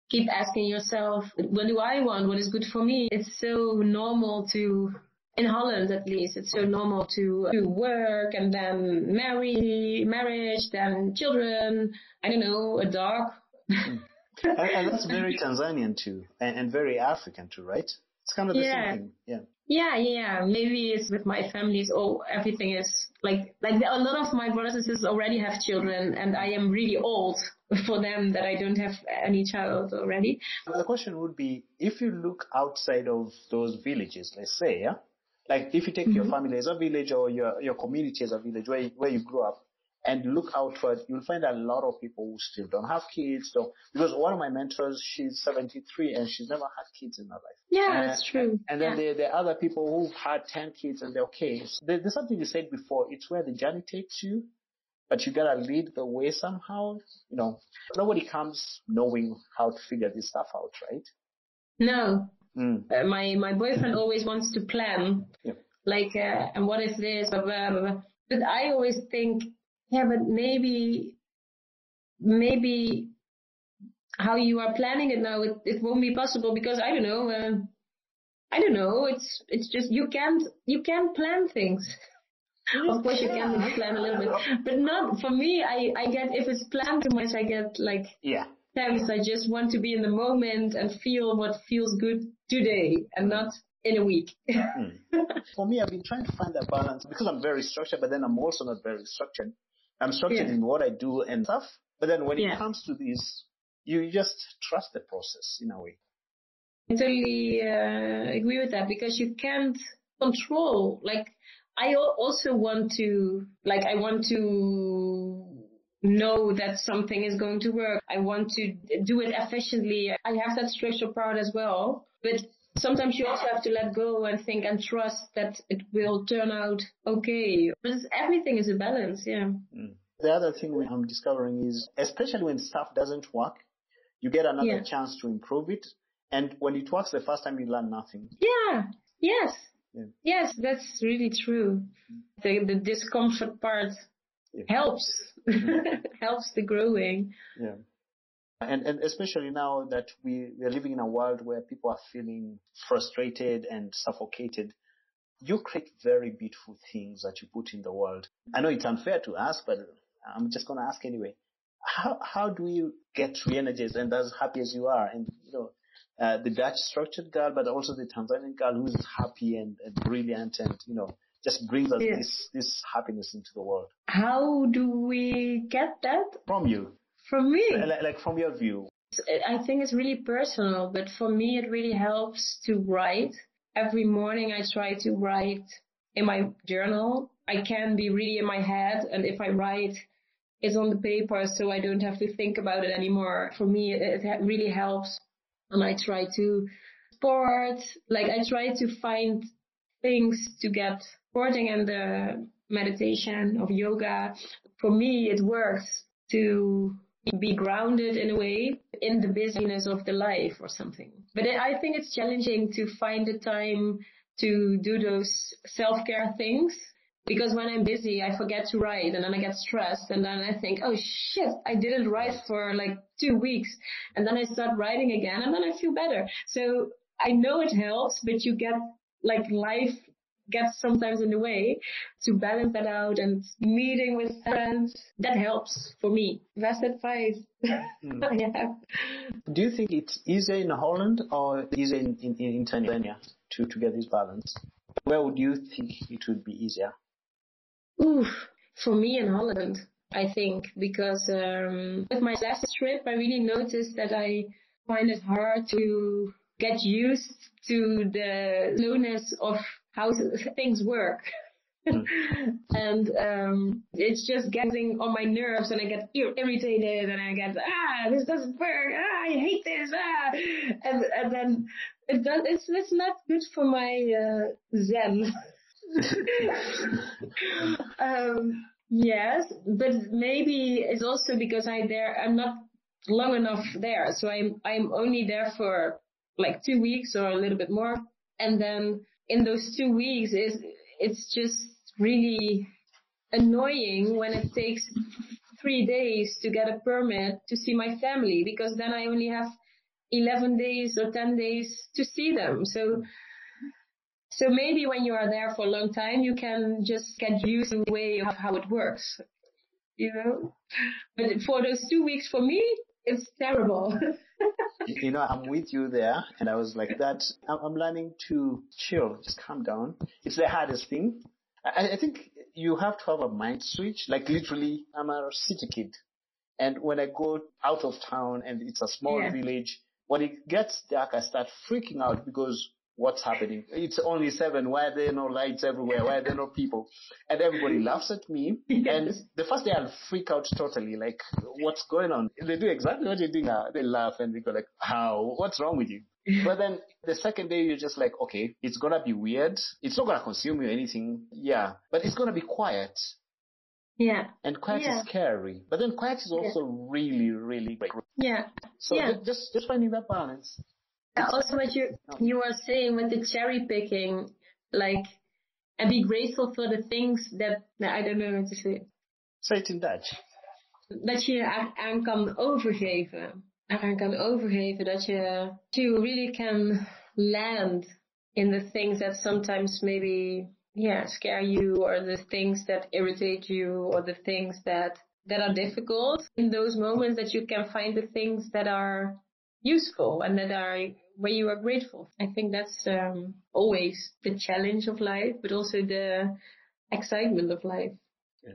keep asking yourself, what do I want? What is good for me? It's so normal to... In Holland, at least, it's so normal to, to work and then marry, marriage, then children, I don't know, a dog. Mm. and, and that's very Tanzanian, too, and, and very African, too, right? It's kind of the yeah. same thing. Yeah. Yeah, yeah. Maybe it's with my families, oh, everything is like, like a lot of my brothers and sisters already have children, and I am really old for them that I don't have any child already. The question would be, if you look outside of those villages, let's say, yeah? Like if you take mm-hmm. your family as a village or your, your community as a village where, where you grew up and look out for it. You'll find a lot of people who still don't have kids. Don't, because one of my mentors, she's seventy-three and she's never had kids in her life. Yeah, and, that's true. And then yeah. there, there are other people who've had ten kids and they're okay. So there, there's something you said before. It's where the journey takes you, but you got to lead the way somehow. You know, nobody comes knowing how to figure this stuff out, right? No. Mm. Uh, my, my boyfriend always wants to plan. Yeah. Like, uh, and what is this? Blah, blah, blah. But I always think, yeah, but maybe, maybe how you are planning it now, it, it won't be possible because I don't know. Uh, I don't know. It's it's just you can't you can't plan things. Of course, you can plan a little bit, but not for me. I I get if it's planned too much, I get like yeah. tense. I just want to be in the moment and feel what feels good today, and not in a week. mm. For me, I've been trying to find that balance because I'm very structured, but then I'm also not very structured. I'm structured yeah. in what I do and stuff, but then when yeah. it comes to this, you just trust the process in a way. I totally uh, agree with that because you can't control. Like I also want to, like I want to know that something is going to work. I want to do it efficiently. I have that structure part as well, but sometimes you also have to let go and think and trust that it will turn out okay. But it's, everything is a balance, yeah. Mm. The other thing we, I'm discovering is, especially when stuff doesn't work, you get another yeah. chance to improve it. And when it works the first time, you learn nothing. Yeah, yes. Yeah. Yes, that's really true. The, the discomfort part yeah. helps, yeah. helps the growing. Yeah. And, and especially now that we, we are living in a world where people are feeling frustrated and suffocated, you create very beautiful things that you put in the world. I know it's unfair to ask, but I'm just going to ask anyway. How how do you get re-energized and as happy as you are? And, you know, uh, the Dutch structured girl, but also the Tanzanian girl who's happy and, and brilliant and, you know, just brings us yeah. this, this happiness into the world. How do we get that? From you. From me? Like, like from your view? I think it's really personal, but for me it really helps to write. Every morning I try to write in my journal. I can be really in my head, and if I write, it's on the paper, so I don't have to think about it anymore. For me, it, it really helps. And I try to sport. Like, I try to find things to get sporting and the meditation of yoga. For me, it works to be grounded in a way in the busyness of the life or something. But I think it's challenging to find the time to do those self-care things because when I'm busy, I forget to write and then I get stressed and then I think, oh shit, I didn't write for like two weeks. And then I start writing again and then I feel better. So I know it helps, but you get like life gets sometimes in the way to balance that out and meeting with friends. That helps for me. That's advice. Mm. yeah. Do you think it's easier in Holland or easier in, in, in Tanzania to, to get this balance? Where would you think it would be easier? Oof, for me in Holland, I think, because um, with my last trip, I really noticed that I find it hard to get used to the slowness of how things work. mm. And um, it's just getting on my nerves and I get irritated and I get, ah, this doesn't work. Ah, I hate this. Ah. And, and then it does, it's, it's not good for my uh, zen. um, yes, but maybe it's also because I there, I'm not long enough there. So I'm, I'm only there for like two weeks or a little bit more. And then in those two weeks, it's, it's just really annoying when it takes three days to get a permit to see my family, because then I only have eleven days or ten days to see them. So so maybe when you are there for a long time, you can just get used to the way of how it works, you know. But for those two weeks, for me, it's terrible. You know, I'm with you there. And I was like that. I'm learning to chill, just calm down. It's the hardest thing. I, I think you have to have a mind switch. Like literally, I'm a city kid. And when I go out of town and it's a small yeah. village, when it gets dark, I start freaking out because what's happening? It's only seven. Why are there no lights everywhere? Why are there no people? And everybody laughs at me. And the first day I'll freak out totally, like, what's going on? They do exactly what you're doing now. They laugh and they go like, how? What's wrong with you? But then the second day, you're just like, okay, it's going to be weird. It's not going to consume you or anything. Yeah. But it's going to be quiet. Yeah. And quiet yeah. is scary. But then quiet is also yeah. really, really great. Yeah. So yeah. just just finding that balance. It's also what you you were saying with the cherry picking, like, and be grateful for the things that, I don't know what to say. Say it in Dutch. Dat je aan kan overgeven. Aan kan overgeven, dat je, you really can land in the things that sometimes maybe, yeah, scare you, or the things that irritate you, or the things that, that are difficult. In those moments that you can find the things that are useful and that are where you are grateful. I think that's um, always the challenge of life, but also the excitement of life. Yeah.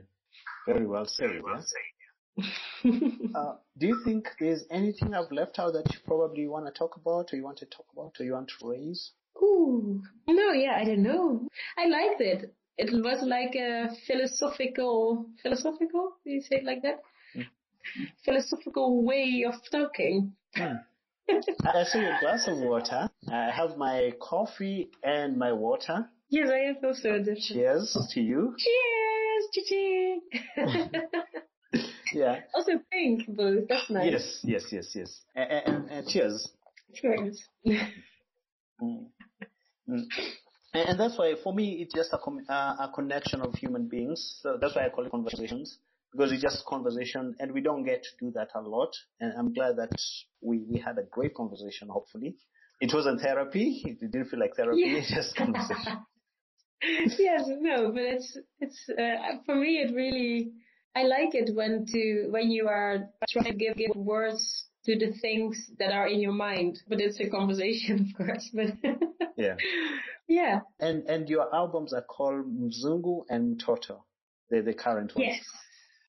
Very well said. Very well said. uh, do you think there's anything I've left out that you probably want to talk about, or you want to talk about, or you want to raise? Ooh, no, yeah, I don't know. I liked it. It was like a philosophical, philosophical, do you say it like that? Mm. Philosophical way of talking. Mm. I see a glass of water. I have my coffee and my water. Yes, I have also. Cheers to you. Cheers, Gigi. Yeah. Also pink, booze. That's nice. Yes, yes, yes, yes. And, and, and cheers. Cheers. Mm. Mm. And that's why, for me, it's just a, com- uh, a connection of human beings. So that's why I call it conversations. Because it's just conversation, and we don't get to do that a lot. And I'm glad that we, we had a great conversation, hopefully. It wasn't therapy. It didn't feel like therapy. Yeah. It's just conversation. Yes, no, but it's, it's uh, for me, it really, I like it when to when you are trying to give, give words to the things that are in your mind. But it's a conversation, of course. But yeah. Yeah. And, and your albums are called Mzungu and Mtoto. They're the current ones. Yes.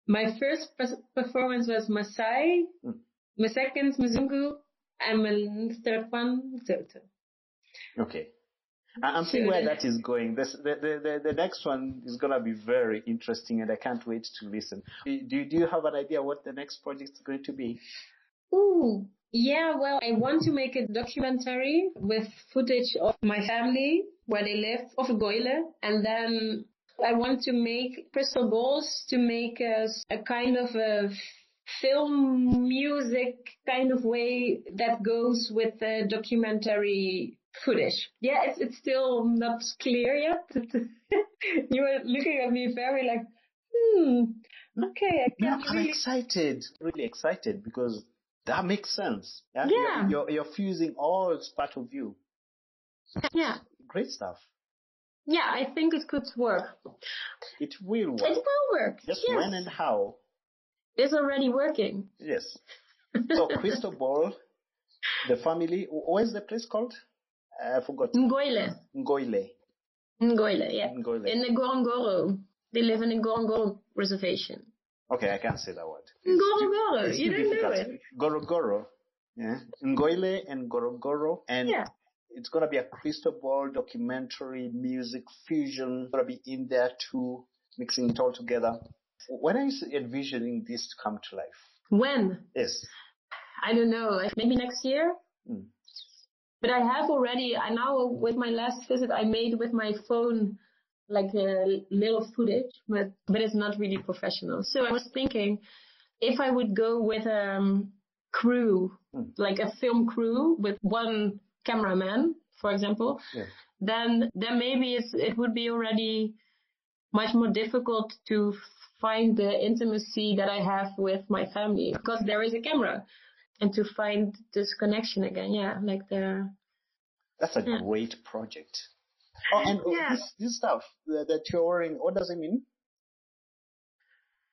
My first performance was Maasai, mm. my second Mzungu, and my third one Matoto. Okay, I'm seeing where that is going. This, the, the the next one is gonna be very interesting, and I can't wait to listen. Do you, do you have an idea what the next project is going to be? Ooh, yeah. Well, I want to make a documentary with footage of my family where they live, of Ngoile, and then I want to make crystal balls to make a, a kind of a film music kind of way that goes with the documentary footage. Yeah, it's, it's still not clear yet. You were looking at me very like, hmm, okay. I can't no, I'm really... excited, really excited, because that makes sense. Yeah. yeah. You're, you're, you're fusing all part of you. Yeah. Great stuff. Yeah, I think it could work. It will work. It will work. Just yes. When and how? It's already working. Yes. So, crystal ball, the family. What is the place called? I forgot. Ngoile. Ngoile. Ngoile, yeah. Ngoile. In the Ngorongoro. They live in the Ngorongoro reservation. Okay, I can't say that word. Ngorongoro. It's you don't difficult. Know it. Ngorongoro. Yeah. Ngoile and Ngorongoro and. Yeah. It's going to be a crystal ball, documentary, music, fusion. It's going to be in there too, mixing it all together. When are you envisioning this to come to life? When? Yes. I don't know. Maybe next year? Mm. But I have already, I now with my last visit, I made with my phone like a little footage, but, but it's not really professional. So I was thinking if I would go with a um, crew, mm. like a film crew with one cameraman, for example, yeah. then then maybe it's, it would be already much more difficult to find the intimacy that I have with my family, because there is a camera, and to find this connection again. Yeah, like the... That's a yeah. great project. Oh, and yeah. this, this stuff that you're wearing, what does it mean?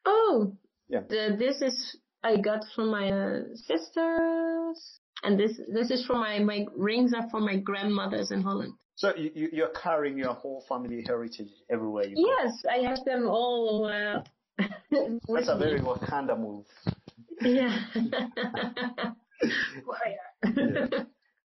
Oh, yeah. the, this is I got from my uh, sisters. And this this is for my, my rings are from my grandmothers in Holland. So you, you're carrying your whole family heritage everywhere you go. Yes, I have them all. Uh, That's a very Wakanda move. Yeah. Well, yeah. yeah.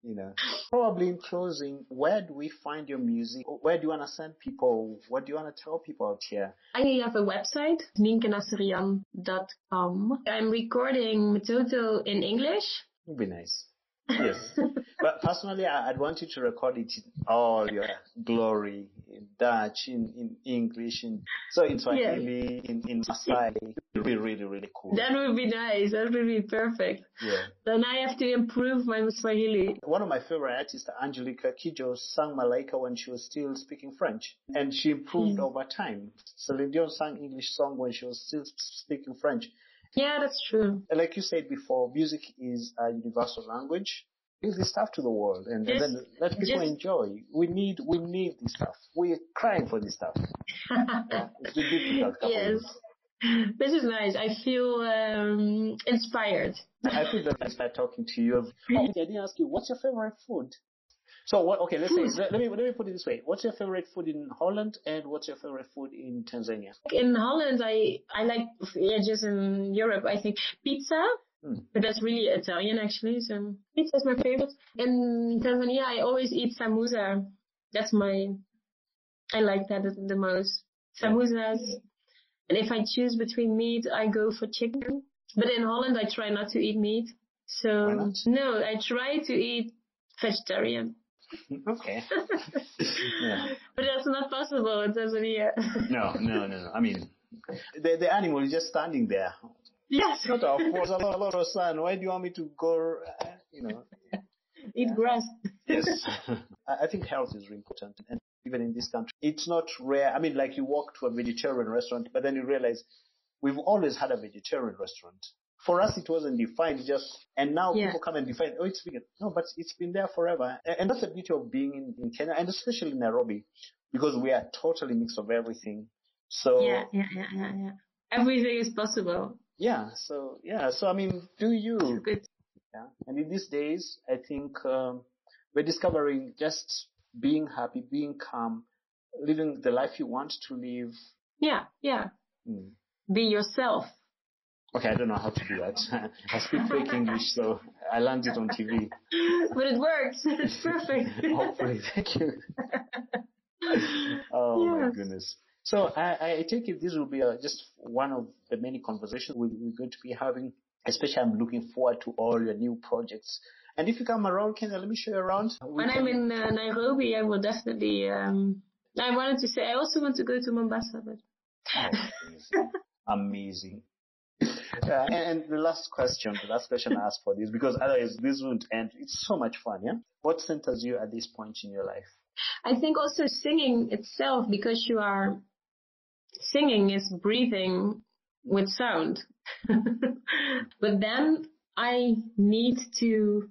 you know. Probably in closing, where do we find your music? Where do you want to send people? What do you want to tell people out here? I have a website, linke nasserian dot com. I'm recording Matoto in English. It'd be nice. Yes. But personally, I, I'd want you to record it in all your glory, in Dutch, in, in English, in, so in Swahili, yeah. in, in Maasai. It would be really, really cool. That would be nice. That would be perfect. Yeah. Then I have to improve my Swahili. One of my favorite artists, Angelica Kidjo, sang Malaika when she was still speaking French, and she improved mm. over time. Celine Dion sang English song when she was still speaking French. Yeah, that's true. Like you said before, music is a universal language. Give this stuff to the world and, just, and then let people just enjoy. We need we need this stuff. We're crying for this stuff. Yeah, it's difficult. Yes. This is nice. I feel um, inspired. I feel that I start talking to you. Oh, I didn't ask you, what's your favorite food? So, what, okay, let's say, let, let me let me put it this way. What's your favorite food in Holland, and what's your favorite food in Tanzania? In Holland, I, I like, yeah, just in Europe, I think pizza, mm. but that's really Italian, actually, so pizza is my favorite. In Tanzania, I always eat samosa. That's my, I like that the most. Samosas. And if I choose between meat, I go for chicken. But in Holland, I try not to eat meat. So, no, I try to eat vegetarian. Okay. Yeah. But that's not possible in Tanzania. no, no, no, no. I mean, the the animal is just standing there. Yes. It's not our fault. A lot, a lot of sun. Why do you want me to go, uh, you know? Eat yeah. grass. Yes. I think health is really important. And even in this country, it's not rare. I mean, like you walk to a vegetarian restaurant, but then you realize we've always had a vegetarian restaurant. For us, it wasn't defined just, and now yeah. people come and define, oh, it's vegan. No, but it's been there forever. And that's the beauty of being in, in Kenya, and especially in Nairobi, because we are totally mixed of everything. So yeah, yeah, yeah, yeah, yeah. Everything is possible. Yeah. So, yeah. So, I mean, do you? Good. Yeah. And in these days, I think um, we're discovering just being happy, being calm, living the life you want to live. Yeah, yeah. Mm. Be yourself. Okay, I don't know how to do that. I speak fake English, so I learned it on T V. But it works. It's perfect. Hopefully. Thank you. Oh, yes. My goodness. So I, I take it this will be uh, just one of the many conversations we, we're going to be having. Especially I'm looking forward to all your new projects. And if you come around, Kenya, let me show you around. We when can... I'm in uh, Nairobi, I will definitely... Um, I wanted to say, I also want to go to Mombasa. But... Oh, amazing. Amazing. Uh, and, and the last question, the last question I asked for this, because otherwise this wouldn't end. It's so much fun, yeah? What centers you at this point in your life? I think also singing itself, because you are singing is breathing with sound. But then I need to,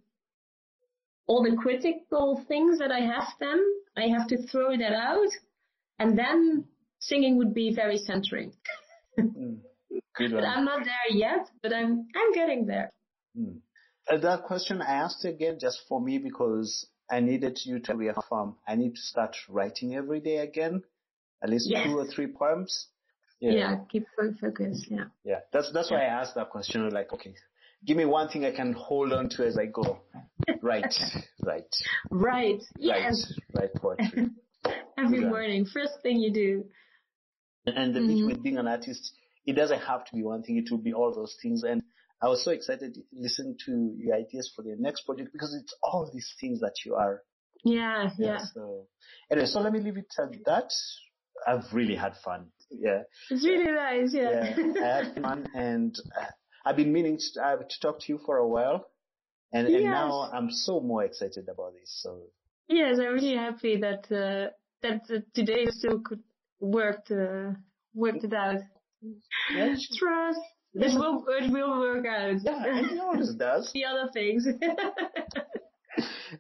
all the critical things that I have then, I have to throw that out. And then singing would be very centering. Mm. Good one. But I'm not there yet, but I'm I'm getting there. Hmm. Uh, that question I asked again just for me because I needed you to reaffirm. I need to start writing every day again, at least yes. two or three poems. Yeah, yeah keep focused. Yeah, yeah. That's that's yeah. why I asked that question. Like, okay, give me one thing I can hold on to as I go. Right, right, right. Yes, right, right poetry. Every yeah. morning, first thing you do. And the mm-hmm. thing with being an artist. It doesn't have to be one thing. It will be all those things. And I was so excited to listen to your ideas for the next project because it's all these things that you are. Yeah, yeah. yeah. So anyway, so let me leave it at that. I've really had fun. Yeah. It's really nice, yeah. yeah. I had fun and I've been meaning to, uh, to talk to you for a while. And, yes. and now I'm so more excited about this. So yes, I'm really happy that uh, that uh, today still could worked, uh, worked it out. Yeah. Trust. It will, it will work out. Yeah, it always does. The other things.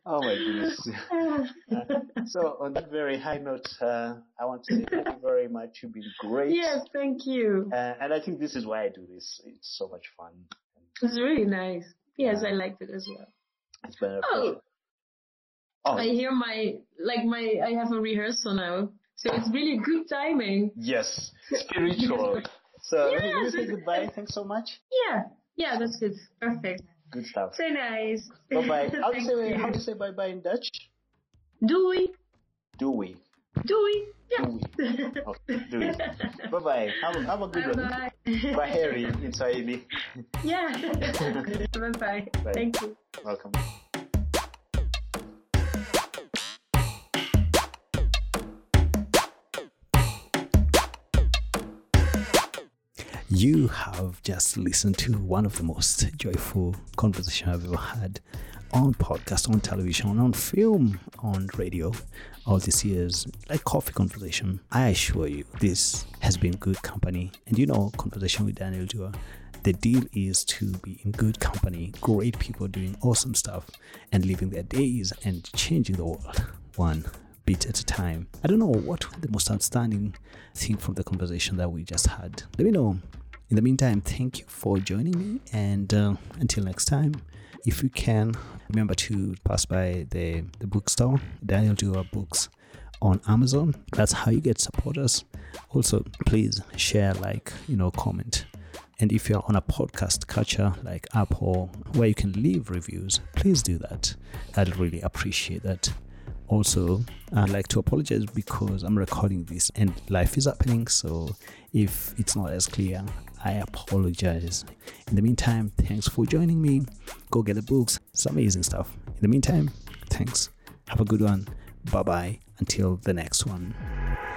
Oh, my goodness. Uh, so, on that very high note, uh, I want to say thank you very much. You've been great. Yes, thank you. Uh, and I think this is why I do this. It's so much fun. It's really nice. Yes, yeah. I liked it as well. It's been a pleasure. Oh. I hear my, like, my, I have a rehearsal now. So it's really good timing. Yes, spiritual. So yes. Let me say goodbye. Thanks so much. Yeah, yeah, that's good. Perfect. Good stuff. So nice. Bye-bye. How do you say, how do you say bye-bye in Dutch? Doei. Doei. Doei. Yeah. Doei. Okay. Doei. Bye-bye. Have, have a good bye-bye. One. Bye, Harry. In Swahili. Yeah. Bye-bye. Bye. Thank you. Welcome. You have just listened to one of the most joyful conversations I've ever had on podcast, on television, on film, on radio, all these years, like coffee conversation. I assure you, this has been good company. And you know, conversation with Daniel Duwa, the deal is to be in good company, great people doing awesome stuff and living their days and changing the world one bit at a time. I don't know what the most outstanding thing from the conversation that we just had. Let me know. In the meantime, thank you for joining me, and uh, until next time, if you can, remember to pass by the, the bookstore, Daniel Duwa Books on Amazon. That's how you get supporters. Also, please share, like, you know, comment. And if you're on a podcast catcher like Apple, where you can leave reviews, please do that. I'd really appreciate that. Also, I'd like to apologize because I'm recording this and life is happening, so if it's not as clear, I apologize. In the meantime, thanks for joining me. Go get the books. It's amazing stuff. In the meantime, thanks. Have a good one. Bye-bye. Until the next one.